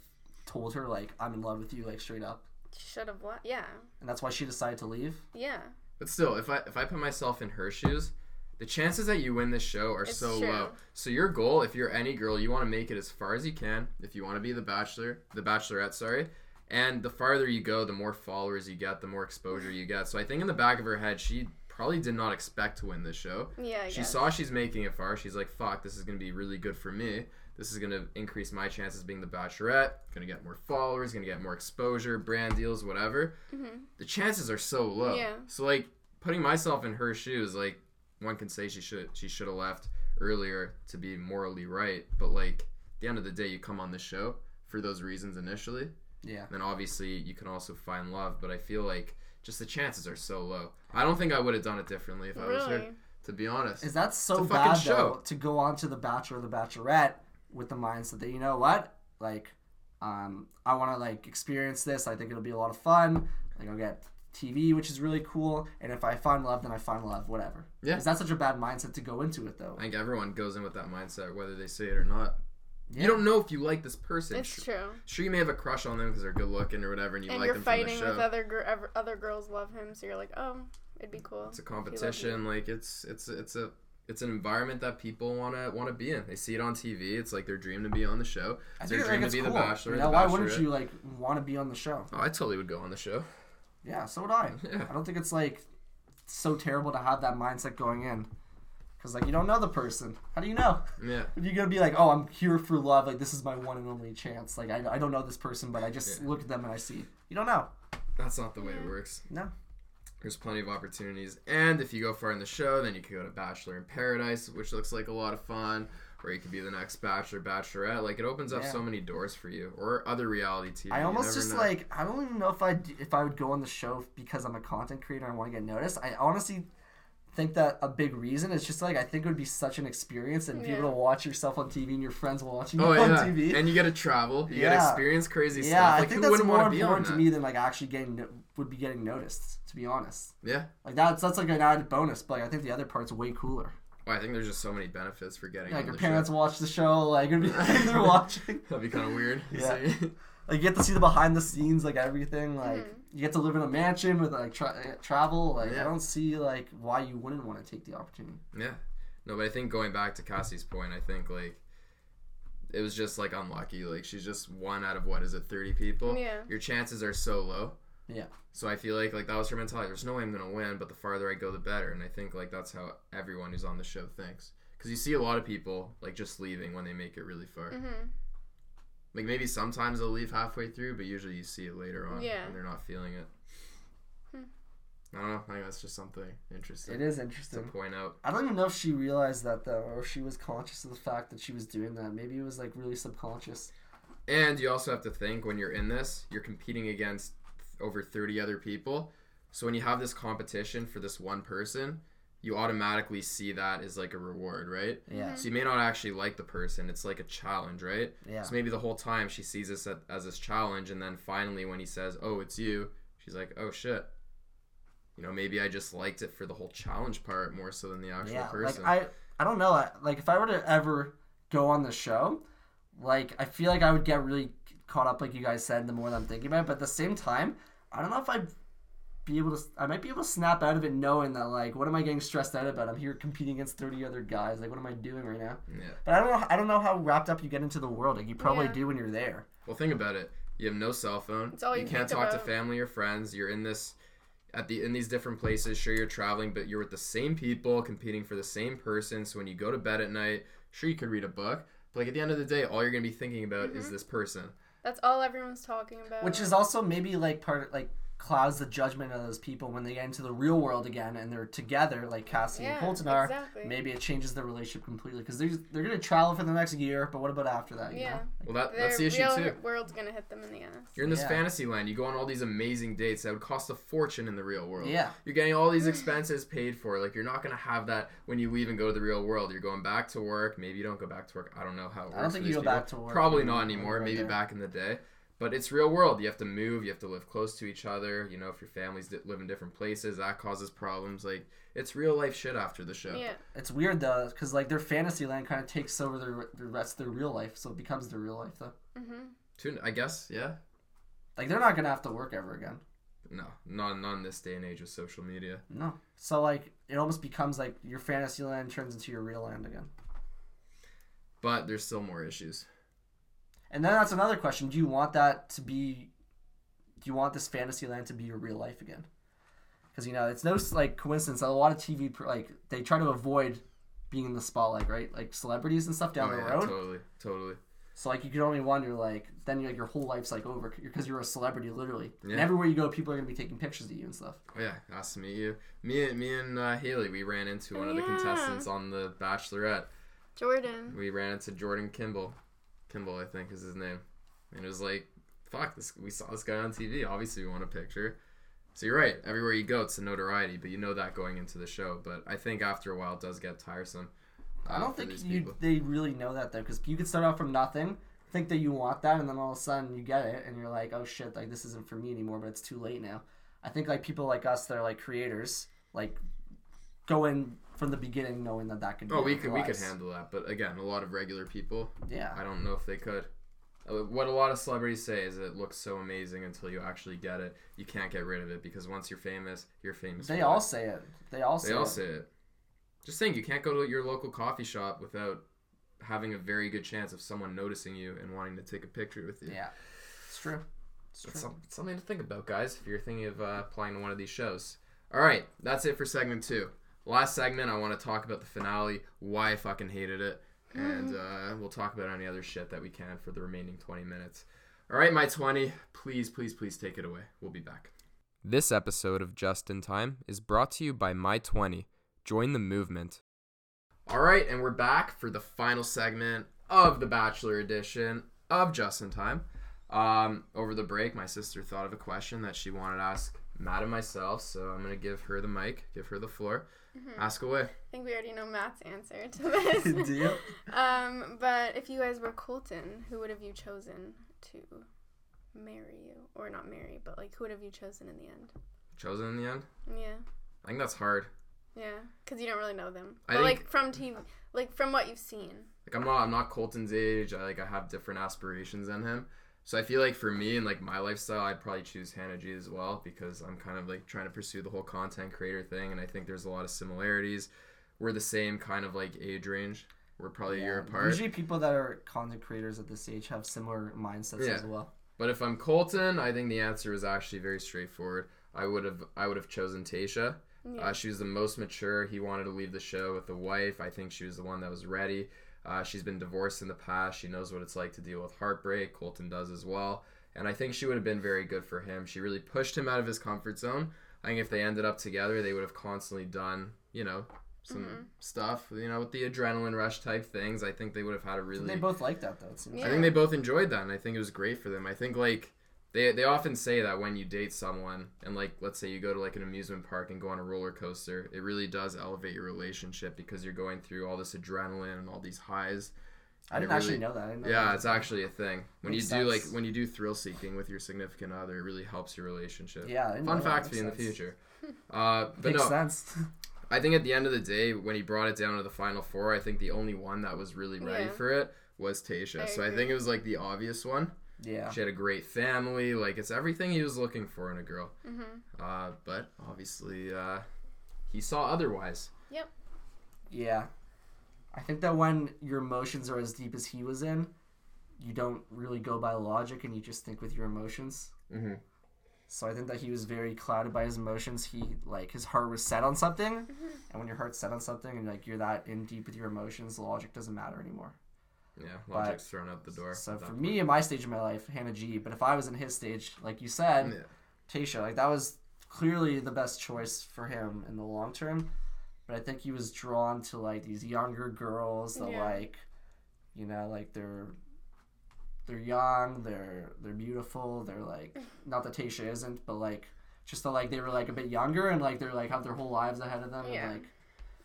told her, like, I'm in love with you, like, straight up? She should have left. Yeah. And that's why she decided to leave? Yeah. But still, if I if I put myself in her shoes, the chances that you win this show are it's so true. low. So your goal, if you're any girl, you want to make it as far as you can. If you want to be the bachelor, the bachelorette, sorry. And the farther you go, the more followers you get, the more exposure you get. So I think in the back of her head, she... probably did not expect to win this show. Yeah, I She guess. saw she's making it far. She's like, fuck, this is going to be really good for me. This is going to increase my chances of being the bachelorette. Going to get more followers. Going to get more exposure, brand deals, whatever. Mm-hmm. The chances are so low. Yeah. So, like, putting myself in her shoes, like, one can say she should she should have left earlier to be morally right. But, like, at the end of the day, you come on this show for those reasons initially. Yeah. And then, obviously, you can also find love. But I feel like... just the chances are so low. I don't think I would have done it differently if really? I was her, to be honest. Is that so bad, show. though, to go on to The Bachelor or The Bachelorette with the mindset that, you know what, like, um, I want to, like, experience this. I think it'll be a lot of fun. Like, I'll get T V, which is really cool. And if I find love, then I find love, whatever. Yeah. Is that such a bad mindset to go into it, though? I think everyone goes in with that mindset, whether they say it or not. Yeah. You don't know if you like this person. It's sure, true. Sure, you may have a crush on them because they're good looking or whatever, and you and like them from the show. And you're fighting with other gr- other girls love him, so you're like, oh, it'd be cool. It's a competition. Like it's it's it's a it's an environment that people wanna wanna be in. They see it on T V. It's like their dream to be on the show. It's their dream to be the Bachelor. Now, why wouldn't you like want to be on the show? Oh, I totally would go on the show. Yeah, so would I. Yeah. I don't think it's like so terrible to have that mindset going in. Because, like, you don't know the person. How do you know? Yeah. You're going to be like, oh, I'm here for love. Like, this is my one and only chance. Like, I, I don't know this person, but I just yeah. look at them and I see. You don't know. That's not the way it works. No. There's plenty of opportunities. And if you go far in the show, then you can go to Bachelor in Paradise, which looks like a lot of fun. where you could be the next Bachelor, Bachelorette. Like, it opens up yeah. so many doors for you, or other reality T V. I almost just know. like I don't even know if I if I would go on the show because I'm a content creator and I want to get noticed. I honestly think that a big reason is just like I think it would be such an experience and yeah. be able to watch yourself on T V and your friends watching you oh, on yeah. T V. And you get to travel, you yeah. get to experience crazy yeah, stuff. Yeah, like, I think that's more important to that? me than like actually getting would be getting noticed. To be honest. Yeah. Like that's that's like an added bonus, but like, I think the other part's way cooler. Well, I think there's just so many benefits for getting. Yeah, like on your the parents show. watch the show, like it'd be like, they're watching. That'd be kind of weird. Yeah. Like you get to see the behind the scenes, like everything. Like mm-hmm. you get to live in a mansion with like tra- travel. Like yeah. I don't see like why you wouldn't want to take the opportunity. Yeah, no, but I think going back to Cassie's point, I think like it was just like unlucky. Like she's just one out of what is it, thirty people? Yeah. Your chances are so low. Yeah. So I feel like like that was her mentality. There's no way I'm gonna win, but the farther I go, the better. And I think like that's how everyone who's on the show thinks, because you see a lot of people like just leaving when they make it really far. Mm-hmm. Like maybe sometimes they'll leave halfway through, but usually you see it later on, yeah. and they're not feeling it. Hmm. I don't know. I think that's just something interesting. It is interesting to point out. I don't even know if she realized that though, or if she was conscious of the fact that she was doing that. Maybe it was like really subconscious. And you also have to think when you're in this, you're competing against over thirty other people. So when you have this competition for this one person, you automatically see that as like a reward, right? Yeah. So you may not actually like the person. It's like a challenge, right? Yeah. So maybe the whole time she sees this as this challenge, and then finally when he says, "Oh, it's you," she's like, "Oh shit." You know, maybe I just liked it for the whole challenge part more so than the actual yeah, person. Like I, I don't know. I, like if I were to ever go on the show, like I feel like I would get really caught up, like you guys said, the more that I'm thinking about it. But at the same time, I don't know if I'd be able to... I might be able to snap out of it knowing that, like, what am I getting stressed out about? I'm here competing against thirty other guys. Like, what am I doing right now? Yeah. But I don't know I don't know how wrapped up you get into the world. Like, you probably yeah. do when you're there. Well, think about it. You have no cell phone. It's all you, you can't talk about. to family or friends. You're in this... at the in these different places. Sure, you're traveling, but you're with the same people competing for the same person. So when you go to bed at night, sure, you could read a book. But, like, at the end of the day, all you're going to be thinking about mm-hmm. is this person. That's all everyone's talking about. Which is also maybe, like, part of, like, clouds the judgment of those people when they get into the real world again and they're together, like Cassie yeah, and Colton are. Exactly. Maybe it changes their relationship completely because they're, they're going to travel for the next year, but what about after that? You yeah. know? Like, well, that, that's the issue, too. The world's going to hit them in the ass. You're in this yeah. fantasy land. You go on all these amazing dates that would cost a fortune in the real world. Yeah. You're getting all these expenses paid for. Like, you're not going to have that when you leave and go to the real world. You're going back to work. Maybe you don't go back to work. I don't know how it works. I don't think you go people. back to work. Probably not anymore. Maybe there. back in the day. But it's real world. You have to move. You have to live close to each other. You know, if your families live in different places, that causes problems. Like, it's real life shit after the show. Yeah. It's weird, though, because, like, their fantasy land kind of takes over their, the rest of their real life, so it becomes their real life, though. Mm-hmm. I guess, yeah. Like, they're not going to have to work ever again. No. Not, not in this day and age with social media. No. So, like, it almost becomes, like, your fantasy land turns into your real land again. But there's still more issues. And then that's another question. Do you want that to be, do you want this fantasy land to be your real life again? Because, you know, it's no, like, coincidence. A lot of T V, like, they try to avoid being in the spotlight, right? Like, celebrities and stuff down oh, the yeah, road. totally, totally. So, like, you can only wonder, like, then, like, your whole life's, like, over because you're a celebrity, literally. Yeah. And everywhere you go, people are going to be taking pictures of you and stuff. Oh, yeah, nice to meet you. Me, me and uh, Haley, we ran into one oh, of the yeah. contestants on The Bachelorette. Jordan. We ran into Jordan Kimball. Kimball, I think, is his name. And it was like, fuck, this, we saw this guy on T V. Obviously, we want a picture. So you're right. Everywhere you go, it's a notoriety, but you know that going into the show. But I think after a while, it does get tiresome. Uh, I don't think you, they really know that, though, because you could start off from nothing, think that you want that, and then all of a sudden you get it, and you're like, oh, shit, like this isn't for me anymore, but it's too late now. I think like people like us that are like creators, like go in from the beginning knowing that that could be oh we could lives. we could handle that, but again, a lot of regular people, yeah I don't know if they could. What a lot of celebrities say is it looks so amazing until you actually get it. You can't get rid of it because once you're famous, you're famous. They all it. say it they all say they all it. say it Just think, you can't go to your local coffee shop without having a very good chance of someone noticing you and wanting to take a picture with you. Yeah it's true it's, it's true. Some, something to think about, guys, if you're thinking of uh, applying to one of these shows. Alright, that's it for segment two. Last segment, I want to talk about the finale, why I fucking hated it, and uh, we'll talk about any other shit that we can for the remaining twenty minutes. All right, my twenty, please, please, please take it away. We'll be back. This episode of Just in Time is brought to you by my twenty. Join the movement. All right, and we're back for the final segment of the Bachelor edition of Just in Time. Um, over the break, my sister thought of a question that she wanted to ask Matt and myself, so I'm going to give her the mic, give her the floor. Mm-hmm. Ask away. I think we already know Matt's answer to this. Do you? Um, but if you guys were Colton, who would have you chosen to marry you? Or not marry, but like who would have you chosen in the end? Chosen in the end? Yeah. I think that's hard. Yeah, because you don't really know them. I but think, like from T V, like from what you've seen. Like I'm not, I'm not Colton's age. I like I have different aspirations than him. So I feel like for me and like my lifestyle, I'd probably choose Hannah G as well because I'm kind of like trying to pursue the whole content creator thing, and I think there's a lot of similarities. We're the same kind of like age range. We're probably yeah. a year apart. Usually, people that are content creators at this age have similar mindsets yeah. as well. But if I'm Colton, I think the answer is actually very straightforward. I would have, I would have chosen Tayshia. Yeah. Uh, she was the most mature. He wanted to leave the show with a wife. I think she was the one that was ready. Uh, she's been divorced in the past. She knows what it's like to deal with heartbreak. Colton does as well. And I think she would have been very good for him. She really pushed him out of his comfort zone. I think if they ended up together, they would have constantly done, you know, some mm-hmm. stuff, you know, with the adrenaline rush type things. I think they would have had a really... They both liked that, though. Yeah. I think they both enjoyed that, and I think it was great for them. I think, like... They they often say that when you date someone and, like, let's say you go to, like, an amusement park and go on a roller coaster, it really does elevate your relationship because you're going through all this adrenaline and all these highs. I didn't really, actually know that. I didn't know yeah, that. It's actually a thing. When makes you do, sense. Like, when you do thrill-seeking with your significant other, it really helps your relationship. Yeah, fun fact for you in the future. Uh, but makes no, sense. I think at the end of the day, when he brought it down to the final four, I think the only one that was really ready yeah. for it was Tayshia. I so agree. I think it was, like, the obvious one. Yeah, she had a great family. Like, it's everything he was looking for in a girl. Mm-hmm. Uh, but obviously, uh, he saw otherwise. Yep. Yeah, I think that when your emotions are as deep as he was in, you don't really go by logic and you just think with your emotions. Mm-hmm. So I think that he was very clouded by his emotions. He like his heart was set on something, mm-hmm. and when your heart's set on something and like you're that in deep with your emotions, logic doesn't matter anymore. Yeah, logic's but, thrown out the door. So for point. me, in my stage of my life, Hannah G. But if I was in his stage, like you said, yeah. Tayshia, like that was clearly the best choice for him in the long term. But I think he was drawn to like these younger girls that yeah. like, you know, like they're they're young, they're they're beautiful, they're like not that Tayshia isn't, but like just that like they were like a bit younger and like they're like have their whole lives ahead of them yeah. and like.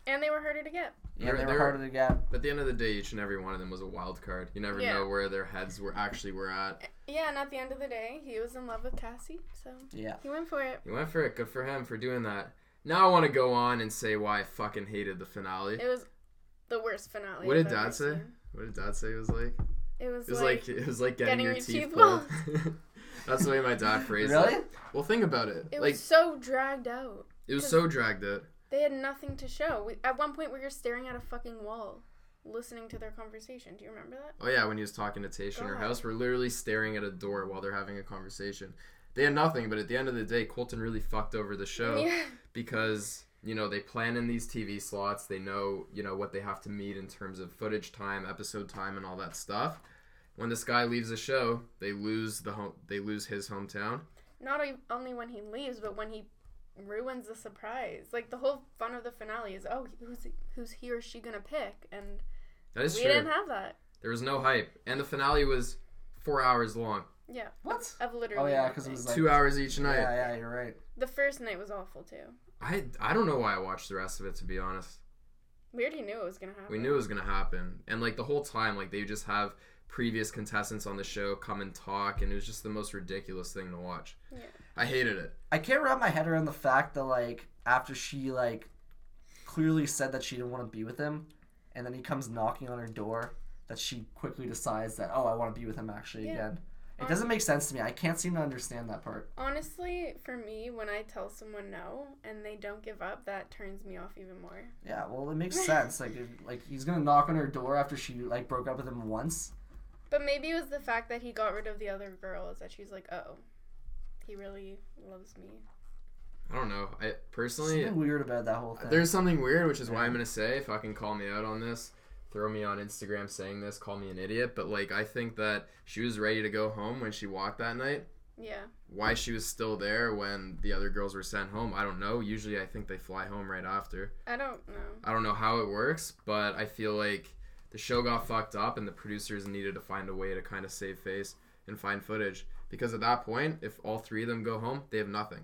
And they were harder to get. Yeah, they were, they were harder to get. At the end of the day, each and every one of them was a wild card. You never yeah. know where their heads were actually were at. Yeah, and at the end of the day, he was in love with Cassie, so yeah. he went for it. He went for it. Good for him for doing that. Now I want to go on and say why I fucking hated the finale. It was the worst finale. What did Dad say? What did Dad say it was like? It was, it was like, like it was like getting, getting your, your teeth, teeth pulled. That's the way my dad phrased really? it. Really? Well, think about it. It like, was so dragged out. It was so dragged out. They had nothing to show. We, at one point, we were staring at a fucking wall, listening to their conversation. Do you remember that? Oh, yeah, when he was talking to Tayshia in her house, we're literally staring at a door while they're having a conversation. They had nothing, but at the end of the day, Colton really fucked over the show yeah. because, you know, they plan in these T V slots. They know, you know, what they have to meet in terms of footage time, episode time, and all that stuff. When this guy leaves the show, they lose the home. They lose his hometown. Not only when he leaves, but when he... ruins the surprise. Like the whole fun of the finale is oh who's who's he or she gonna pick, and that is we true. Didn't have that. There was no hype, and the finale was four hours long. Yeah, what? I've literally oh yeah, because it was like two hours each night. Yeah, yeah, you're right. The first night was awful too. I I don't know why I watched the rest of it, to be honest. We already knew it was gonna happen. We knew it was gonna happen, and like the whole time, like they just have previous contestants on the show come and talk, and it was just the most ridiculous thing to watch. Yeah. I hated it. I can't wrap my head around the fact that, like, after she, like, clearly said that she didn't want to be with him, and then he comes knocking on her door, that she quickly decides that, oh, I want to be with him actually yeah. again. It um, doesn't make sense to me. I can't seem to understand that part. Honestly, for me, when I tell someone no and they don't give up, that turns me off even more. Yeah, well, it makes sense. Like, it, like he's going to knock on her door after she, like, broke up with him once. But maybe it was the fact that he got rid of the other girls that she's like, oh. He really loves me. I don't know. I personally something weird about that whole thing. There's something weird, which is yeah. why I'm gonna say, fucking call me out on this, throw me on Instagram saying this, call me an idiot. But like, I think that she was ready to go home when she walked that night, Yeah. Why she was still there when the other girls were sent home, I don't know. Usually I think they fly home right after. I don't know. I don't know how it works, but I feel like the show got fucked up and the producers needed to find a way to kind of save face and find footage. Because at that point, if all three of them go home, they have nothing.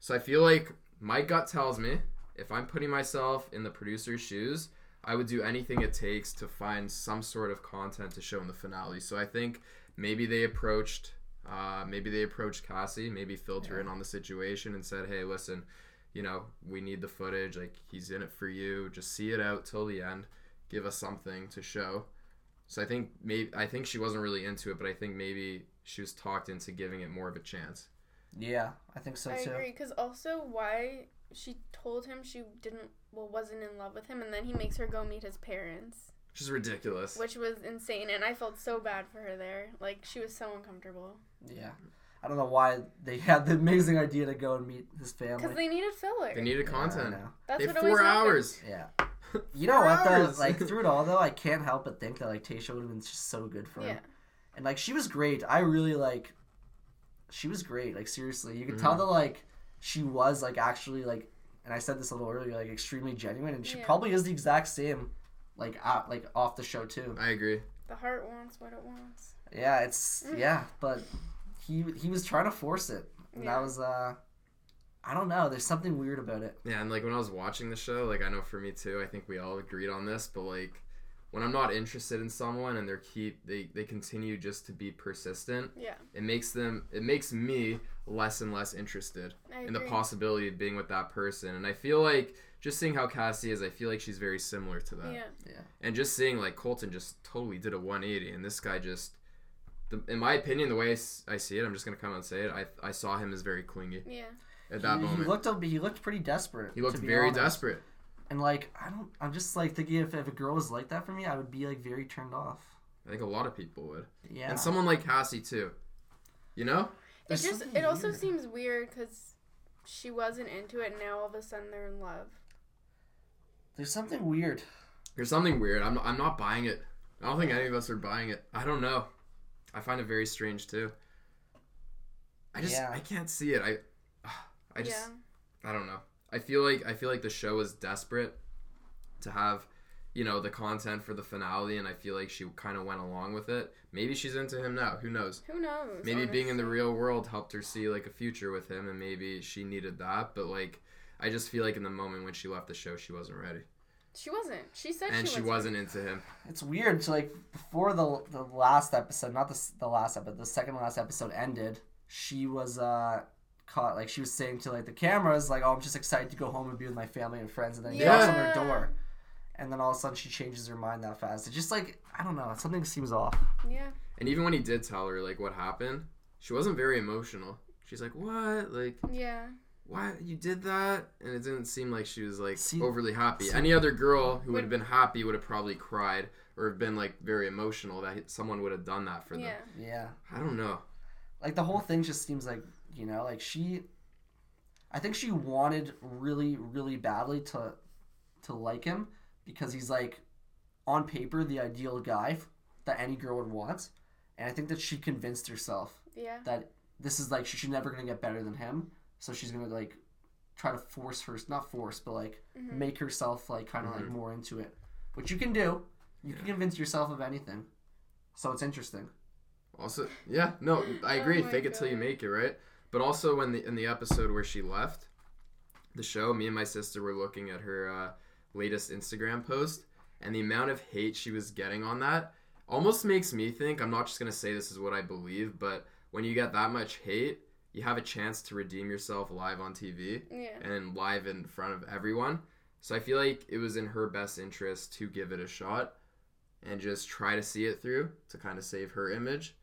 So I feel like my gut tells me, if I'm putting myself in the producer's shoes, I would do anything it takes to find some sort of content to show in the finale. So I think maybe they approached uh, maybe they approached Cassie, maybe filled her in on the situation and said, hey, listen, you know, we need the footage. Like, he's in it for you. Just see it out till the end. Give us something to show. So I think maybe I think she wasn't really into it, but I think maybe she was talked into giving it more of a chance. Yeah, I think so, I too. I agree, because also why she told him she didn't, well, wasn't in love with him, and then he makes her go meet his parents. Which is ridiculous. Which was insane, and I felt so bad for her there. Like, she was so uncomfortable. Yeah. I don't know why they had the amazing idea to go and meet his family. Because they needed filler. They needed content. Yeah, That's they what four hours. Happens. Yeah. You know what, though? Like, through it all, though, I can't help but think that, like, Tayshia would have been just so good for him. Yeah. And, like, she was great. I really, like, she was great. Like, seriously. You could mm-hmm. tell that, like, she was, like, actually, like, and I said this a little earlier, like, extremely genuine. And she yeah. probably is the exact same, like, out, like, off the show, too. I agree. The heart wants what it wants. Yeah, it's, mm. yeah, but he he was trying to force it. And yeah. that was, uh... I don't know. There's something weird about it. Yeah, and, like, when I was watching the show, like, I know for me, too, I think we all agreed on this, but, like, when I'm not interested in someone and they're keep, they, they continue just to be persistent, yeah. it makes them, it makes me less and less interested in the possibility of being with that person. And I feel like, just seeing how Cassie is, I feel like she's very similar to that. Yeah. yeah. And just seeing, like, Colton just totally did a one eighty, and this guy just... The, in my opinion, the way I see it, I'm just going to come out and say it, I I saw him as very clingy. Yeah. At that he, moment. He looked up, he looked pretty desperate. He looked very honest. desperate. And like I don't I'm just like thinking if, if a girl was like that for me, I would be like very turned off. I think a lot of people would. Yeah. And someone like Cassie too. You know? It There's just it also weird. seems weird cuz she wasn't into it and now all of a sudden they're in love. There's something weird. There's something weird. I'm not, I'm not buying it. I don't think any of us are buying it. I don't know. I find it very strange too. I just yeah. I can't see it. I I just, yeah. I don't know. I feel like I feel like the show is desperate to have, you know, the content for the finale, and I feel like she kind of went along with it. Maybe she's into him now. Who knows? Who knows? Maybe honestly. Being in the real world helped her see, like, a future with him, and maybe she needed that. But, like, I just feel like in the moment when she left the show, she wasn't ready. She wasn't. She said and she wasn't. And she wasn't into him. It's weird. So, like, before the the last episode, not the, the last episode, the second last episode ended, she was, uh... caught, like, she was saying to, like, the cameras, like, oh, I'm just excited to go home and be with my family and friends, and then he yeah. knocks on her door, and then all of a sudden she changes her mind that fast. It's just, like, I don't know, something seems off. Yeah. And even when he did tell her, like, what happened, she wasn't very emotional. She's like, what? Like, yeah. why you did that? And it didn't seem like she was, like, see, overly happy. See, any other girl who would have been happy would have probably cried or have been, like, very emotional that someone would have done that for yeah. them. Yeah. I don't know. Like, the whole thing just seems like, you know, like, she, I think she wanted really, really badly to, to like him because he's, like, on paper, the ideal guy that any girl would want. And I think that she convinced herself yeah. that this is, like, she, she's never going to get better than him. So she's going to, like, try to force her, not force, but, like, mm-hmm. make herself, like, kind of, mm-hmm. like, more into it. Which you can do. You yeah. can convince yourself of anything. So it's interesting. Also, yeah, no, I agree. oh Fake God. it till you make it, right? But also, when the in the episode where she left the show, me and my sister were looking at her uh, latest Instagram post, and the amount of hate she was getting on that almost makes me think, I'm not just going to say this is what I believe, but when you get that much hate, you have a chance to redeem yourself live on T V yeah. and live in front of everyone. So I feel like it was in her best interest to give it a shot and just try to see it through to kind of save her image.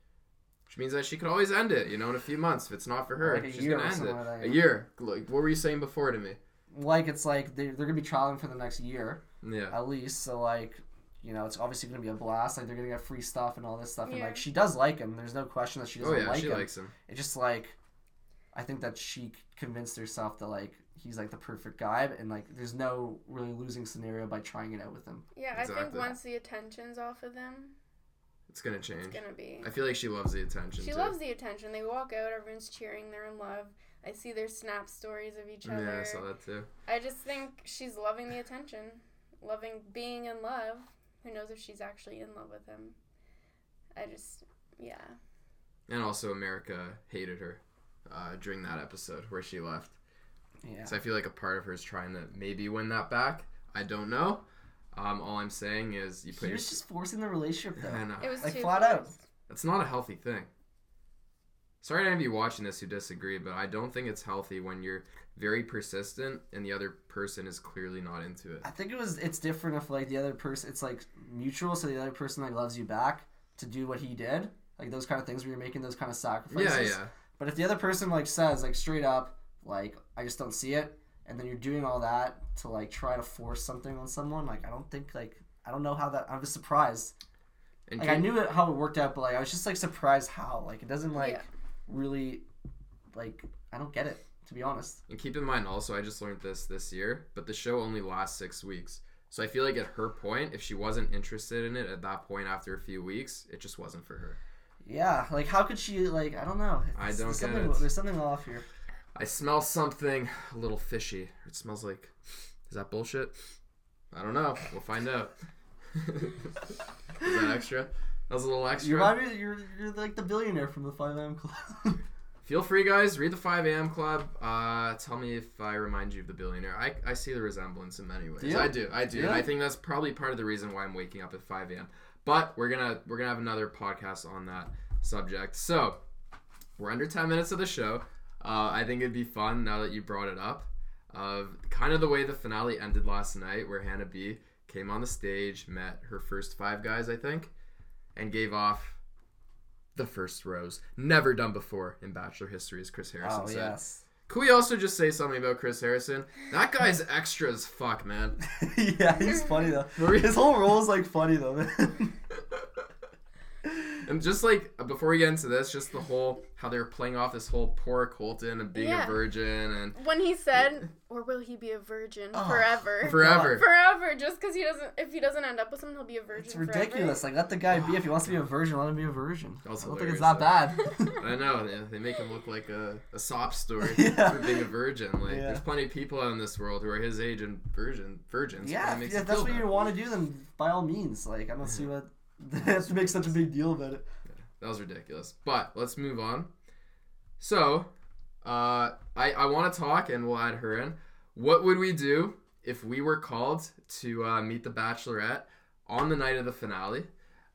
Which means that she could always end it, you know, in a few months. If it's not for her, like she's going to end it. Like a year. Like, what were you saying before to me? Like, it's like they're, they're going to be traveling for the next year. Yeah. At least. So, like, you know, it's obviously going to be a blast. Like, they're going to get free stuff and all this stuff. Yeah. And, like, she does like him. There's no question that she doesn't oh, yeah, like she him. Likes him. It's just, like, I think that she convinced herself that, like, he's, like, the perfect guy. And, like, there's no really losing scenario by trying it out with him. Yeah, exactly. I think once the attention's off of them, It's gonna change. It's gonna be. I feel like she loves the attention. She too. loves the attention. They walk out, everyone's cheering, they're in love. I see their snap stories of each other. Yeah, I saw that too. I just think she's loving the attention, loving being in love. Who knows if she's actually in love with him? I just, yeah. And also, America hated her uh, during that episode where she left. Yeah. So I feel like a part of her is trying to maybe win that back. I don't know. Um, all I'm saying is you put. She your... was just forcing the relationship though. I know. It was like flat close. out. That's not a healthy thing. Sorry to any of you watching this who disagree, but I don't think it's healthy when you're very persistent and the other person is clearly not into it. I think it was. It's different if like the other person, it's like mutual, so the other person like loves you back to do what he did, like those kind of things where you're making those kind of sacrifices. Yeah, yeah. But if the other person like says like straight up like I just don't see it, and then you're doing all that to like try to force something on someone, like I don't think like I don't know how that. I was surprised. And like I knew it, how it worked out, but like I was just like surprised how like it doesn't like. Yeah. Really, like, I don't get it, to be honest. And keep in mind also, I just learned this this year, but the show only lasts six weeks. So I feel like at her point, if she wasn't interested in it at that point after a few weeks, it just wasn't for her. Yeah, like, how could she, like, I don't know. It's, I don't there's get something, it. There's something off here. I smell something a little fishy. It smells like, is that bullshit? I don't know. We'll find out. Is that extra? That was a little extra. You're, you're, you're like the billionaire from the five a.m. Club. Feel free, guys. Read the five a.m. Club. Uh, tell me if I remind you of the billionaire. I, I see the resemblance in many ways. Do you? I do. I do. Yeah. And I think that's probably part of the reason why I'm waking up at five a.m. But we're gonna we're gonna have another podcast on that subject. So we're under ten minutes of the show. Uh, I think it'd be fun now that you brought it up. Of uh, kind of the way the finale ended last night, where Hannah B came on the stage, met her first five guys, I think. And gave off the first rose. Never done before in Bachelor history, as Chris Harrison oh, said. Yes. Could we also just say something about Chris Harrison? That guy's extra as fuck, man. Yeah, he's funny, though. His whole role is, like, funny, though, man. And just, like, before we get into this, just the whole, how they were playing off this whole poor Colton and being yeah. a virgin. And when he said, or will he be a virgin oh, forever? Forever. Forever. Just because he doesn't, if he doesn't end up with someone, he'll be a virgin forever. It's ridiculous. Forever. Like, let the guy be. If he wants to be a virgin, let him be a virgin. That's I don't think it's that bad. I know. They, they make him look like a, a sob story yeah. for being a virgin. Like, yeah. there's plenty of people out in this world who are his age and virgin virgins. Yeah, if, if that's what bad. you want to do, then by all means. Like, I don't see what... That's to make such a big deal about it. Yeah, that was ridiculous. But let's move on. So, uh, I I want to talk, and we'll add her in. What would we do if we were called to uh, meet the Bachelorette on the night of the finale?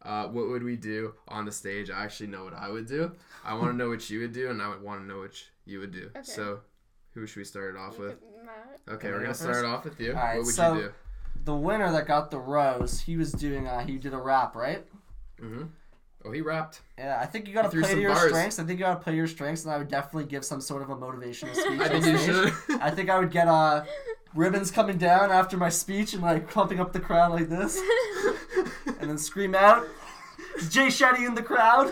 Uh, what would we do on the stage? I actually know what I would do. I want to know what you would do, and I would want to know what you would do. Okay. So, who should we start it off with? Matt. Okay, we're gonna start it off with you. All right, what would so- you do? The winner that got the rose, he was doing, uh, he did a rap, right? Mm-hmm. Oh, he rapped. Yeah, I think you gotta play to your bars. strengths. I think you gotta play your strengths, and I would definitely give some sort of a motivational speech. I think you should. I think I would get uh, ribbons coming down after my speech and like pumping up the crowd like this, and then scream out, "Jay Shetty in the crowd."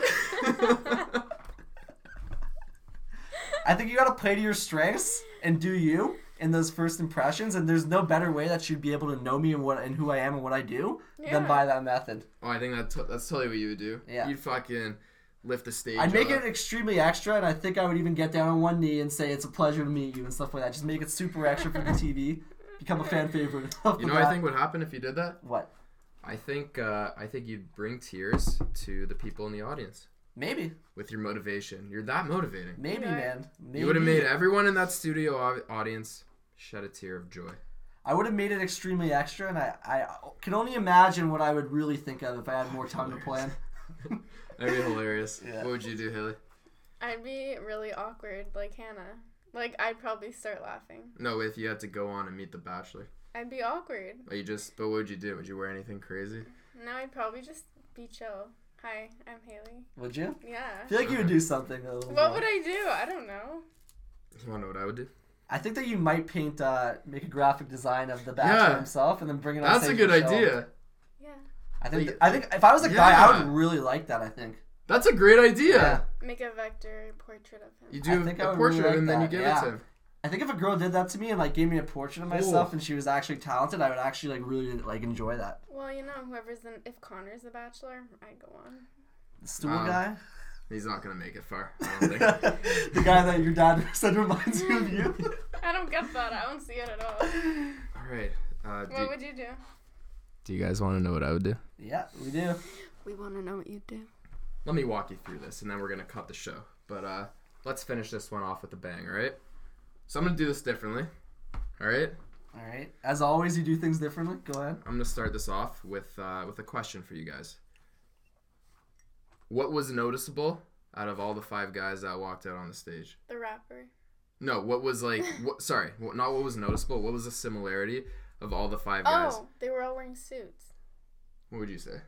I think you gotta play to your strengths and do you. In those first impressions, and there's no better way that you'd be able to know me and what and who I am and what I do yeah. than by that method. Oh, I think that t- that's totally what you would do. Yeah. You'd fucking lift the stage. I'd make up. it extremely extra, and I think I would even get down on one knee and say, "It's a pleasure to meet you," and stuff like that. Just make it super extra for the T V. Become a fan favorite. You know what I think would happen if you did that? What? I think uh, I think you'd bring tears to the people in the audience. Maybe. With your motivation. You're that motivating. Maybe, yeah. man. Maybe. You would have made everyone in that studio audience shed a tear of joy. I would have made it extremely extra, and I, I can only imagine what I would really think of if I had more time to plan. That'd be hilarious. Yeah. What would you do, Haley? I'd be really awkward, like Hannah. Like, I'd probably start laughing. No, if you had to go on and meet the Bachelor. I'd be awkward. But, you just, but what would you do? Would you wear anything crazy? No, I'd probably just be chill. Hi, I'm Haley. Would you? Yeah. I feel like you would do something. A what more. would I do? I don't know. You want to know what I would do? I think that you might paint, uh, make a graphic design of the Bachelor yeah. himself, and then bring it on stage. That's a good idea. Yeah. I think. Like, I think if I was a yeah. guy, I would really like that. I think. That's a great idea. Yeah. Make a vector portrait of him. You do a portrait, really like and that. then you give yeah. it to him. I think if a girl did that to me and like gave me a portrait of myself Ooh. and she was actually talented, I would actually like really like enjoy that. Well, you know, whoever's in, if Connor's the Bachelor, I'd go on. The stool um, guy? He's not gonna make it far. I don't think. The guy that your dad said reminds me of you. I don't get that. I don't see it at all. All right. Uh, what do, would you do? Do you guys want to know what I would do? Yeah, we do. We want to know what you'd do. Let me walk you through this, and then we're gonna cut the show. But uh, let's finish this one off with a bang. All right. So I'm gonna do this differently. All right. All right. As always, you do things differently. Go ahead. I'm gonna start this off with uh, with a question for you guys. What was noticeable out of all the five guys that walked out on the stage? The rapper. No, what was like, what, sorry, not what was noticeable, what was the similarity of all the five guys? Oh, they were all wearing suits. What would you say?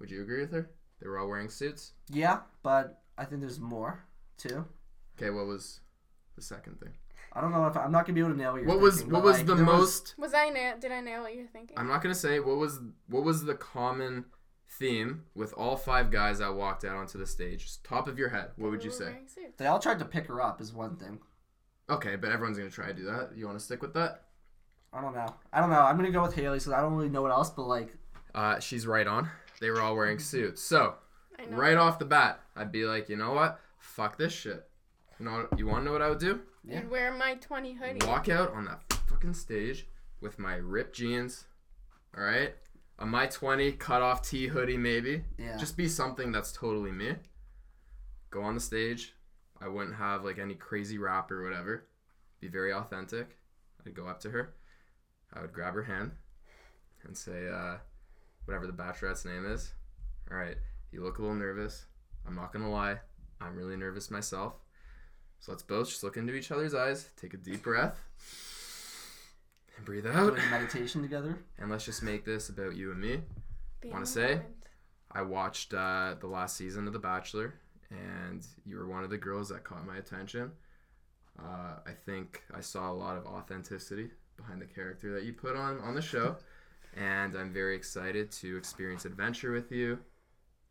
Would you agree with her? They were all wearing suits? Yeah, but I think there's more, too. Okay, what was the second thing? I don't know if I, I'm not gonna be able to nail what you're what thinking. What was what was like, the most? Was, was I nail? Did I nail what you're thinking? I'm not gonna say what was what was the common theme with all five guys that walked out onto the stage. Just top of your head, what would you say? They all tried to pick her up is one thing. Okay, but everyone's gonna try to do that. You want to stick with that? I don't know. I don't know. I'm gonna go with Haley because I don't really know what else. But like, uh, she's right on. They were all wearing suits, so right off the bat, I'd be like, you know what? Fuck this shit. You know, you want to know what I would do? Yeah. You'd wear my twenty hoodie. Walk out on that fucking stage with my ripped jeans. All right. A My twenty cut-off tee hoodie, maybe. Yeah. Just be something that's totally me. Go on the stage. I wouldn't have, like, any crazy rap or whatever. Be very authentic. I'd go up to her. I would grab her hand and say, uh, whatever the bachelorette's name is. All right, you look a little nervous. I'm not going to lie. I'm really nervous myself. So let's both just look into each other's eyes, take a deep breath. And breathe out. Doing meditation together. And let's just make this about you and me. Want to say, I watched uh, the last season of The Bachelor, and you were one of the girls that caught my attention. Uh, I think I saw a lot of authenticity behind the character that you put on on the show, and I'm very excited to experience adventure with you.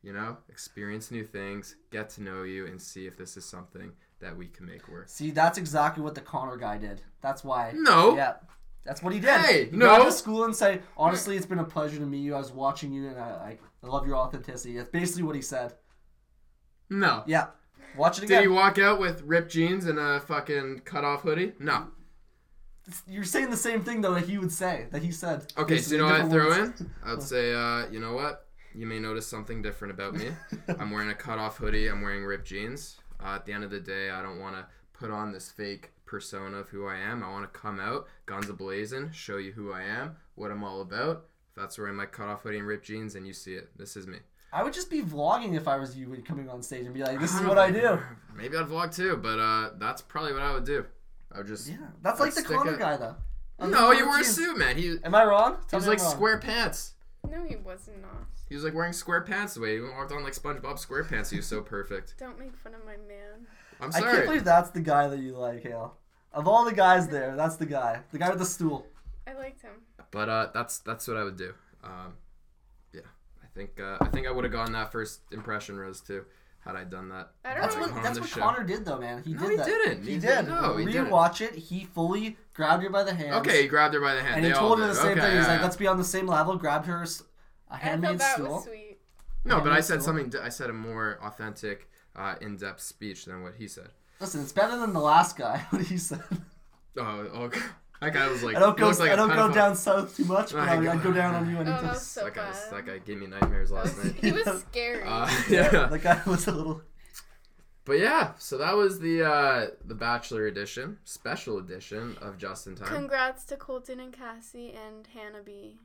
You know, experience new things, get to know you, and see if this is something that we can make work. See, that's exactly what the Connor guy did. That's why. No. Yeah. That's what he did. Hey, no. Go to school and say, honestly, it's been a pleasure to meet you. I was watching you, and I, I love your authenticity. That's basically what he said. No. Yeah. Watch it again. Did he walk out with ripped jeans and a fucking cut-off hoodie? No. You're saying the same thing, though, that he would say, that he said. Okay, so you know what I'd throw in? I would say, uh, you know what? You may notice something different about me. I'm wearing a cut-off hoodie. I'm wearing ripped jeans. Uh, at the end of the day, I don't want to put on this fake persona of who I am. I want to come out, guns a-blazing, show you who I am, what I'm all about. If that's wearing my cutoff hoodie and ripped jeans, and you see it, this is me. I would just be vlogging if I was you coming on stage and be like, this is what I do. Maybe I'd vlog too, but uh, that's probably what I would do. I would just... Yeah, that's like the Connor guy, though. No, you wore a suit, man. He, am I wrong? He was like square pants. No, he was not. He was like wearing square pants the way he walked on like SpongeBob SquarePants. He was so perfect. Don't make fun of my man. I'm sorry. I can't believe that's the guy that you like, Hale. Of all the guys there, that's the guy. The guy with the stool. I liked him. But uh, that's that's what I would do. Um, yeah, I think uh, I think I would have gotten that first impression rose too, had I done that. I don't that's know. What, that's what show. Connor did though, man. He no, did he that. Didn't. He, he did. did. No, he didn't. Rewatch it. He fully grabbed her by the hand. Okay, he grabbed her by the hand. And they he told her the same okay, thing. Yeah, He's yeah. like, let's be on the same level. Grabbed her a handmade stool. I thought that was sweet. No, but I said stool. something. I said a more authentic. Uh, in-depth speech than what he said. Listen, it's better than the last guy, what he said. Oh, okay. That guy was like... I don't go, like I don't go down south too much, but I, I, I go down on you and oh, that was so that guy, was, that guy gave me nightmares last night. He was scary. Uh, yeah. yeah. That guy was a little... But yeah, so that was the uh, the Bachelor edition, special edition of Just in Time. Congrats to Colton and Cassie and Hannah B.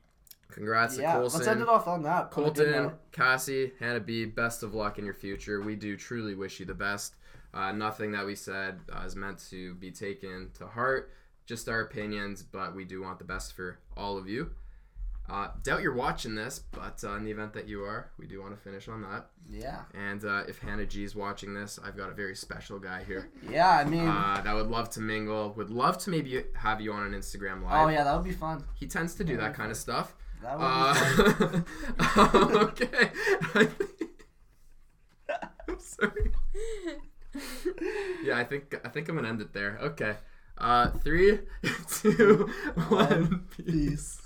Congrats yeah, to Colton. Let's end it off on that. Colton, Cassie, Hannah B, best of luck in your future. We do truly wish you the best. Uh, nothing that we said uh, is meant to be taken to heart. Just our opinions, but we do want the best for all of you. Uh, doubt you're watching this, but uh, in the event that you are, we do want to finish on that. Yeah. And uh, if Hannah G is watching this, I've got a very special guy here. Yeah, I mean. Uh, that would love to mingle. Would love to maybe have you on an Instagram live. Oh, yeah, that would be fun. He tends to do that, that kind of stuff. That would be uh, fun. Okay. I'm sorry. Yeah, I think I think I'm gonna end it there. Okay. Uh, three, two, one, peace.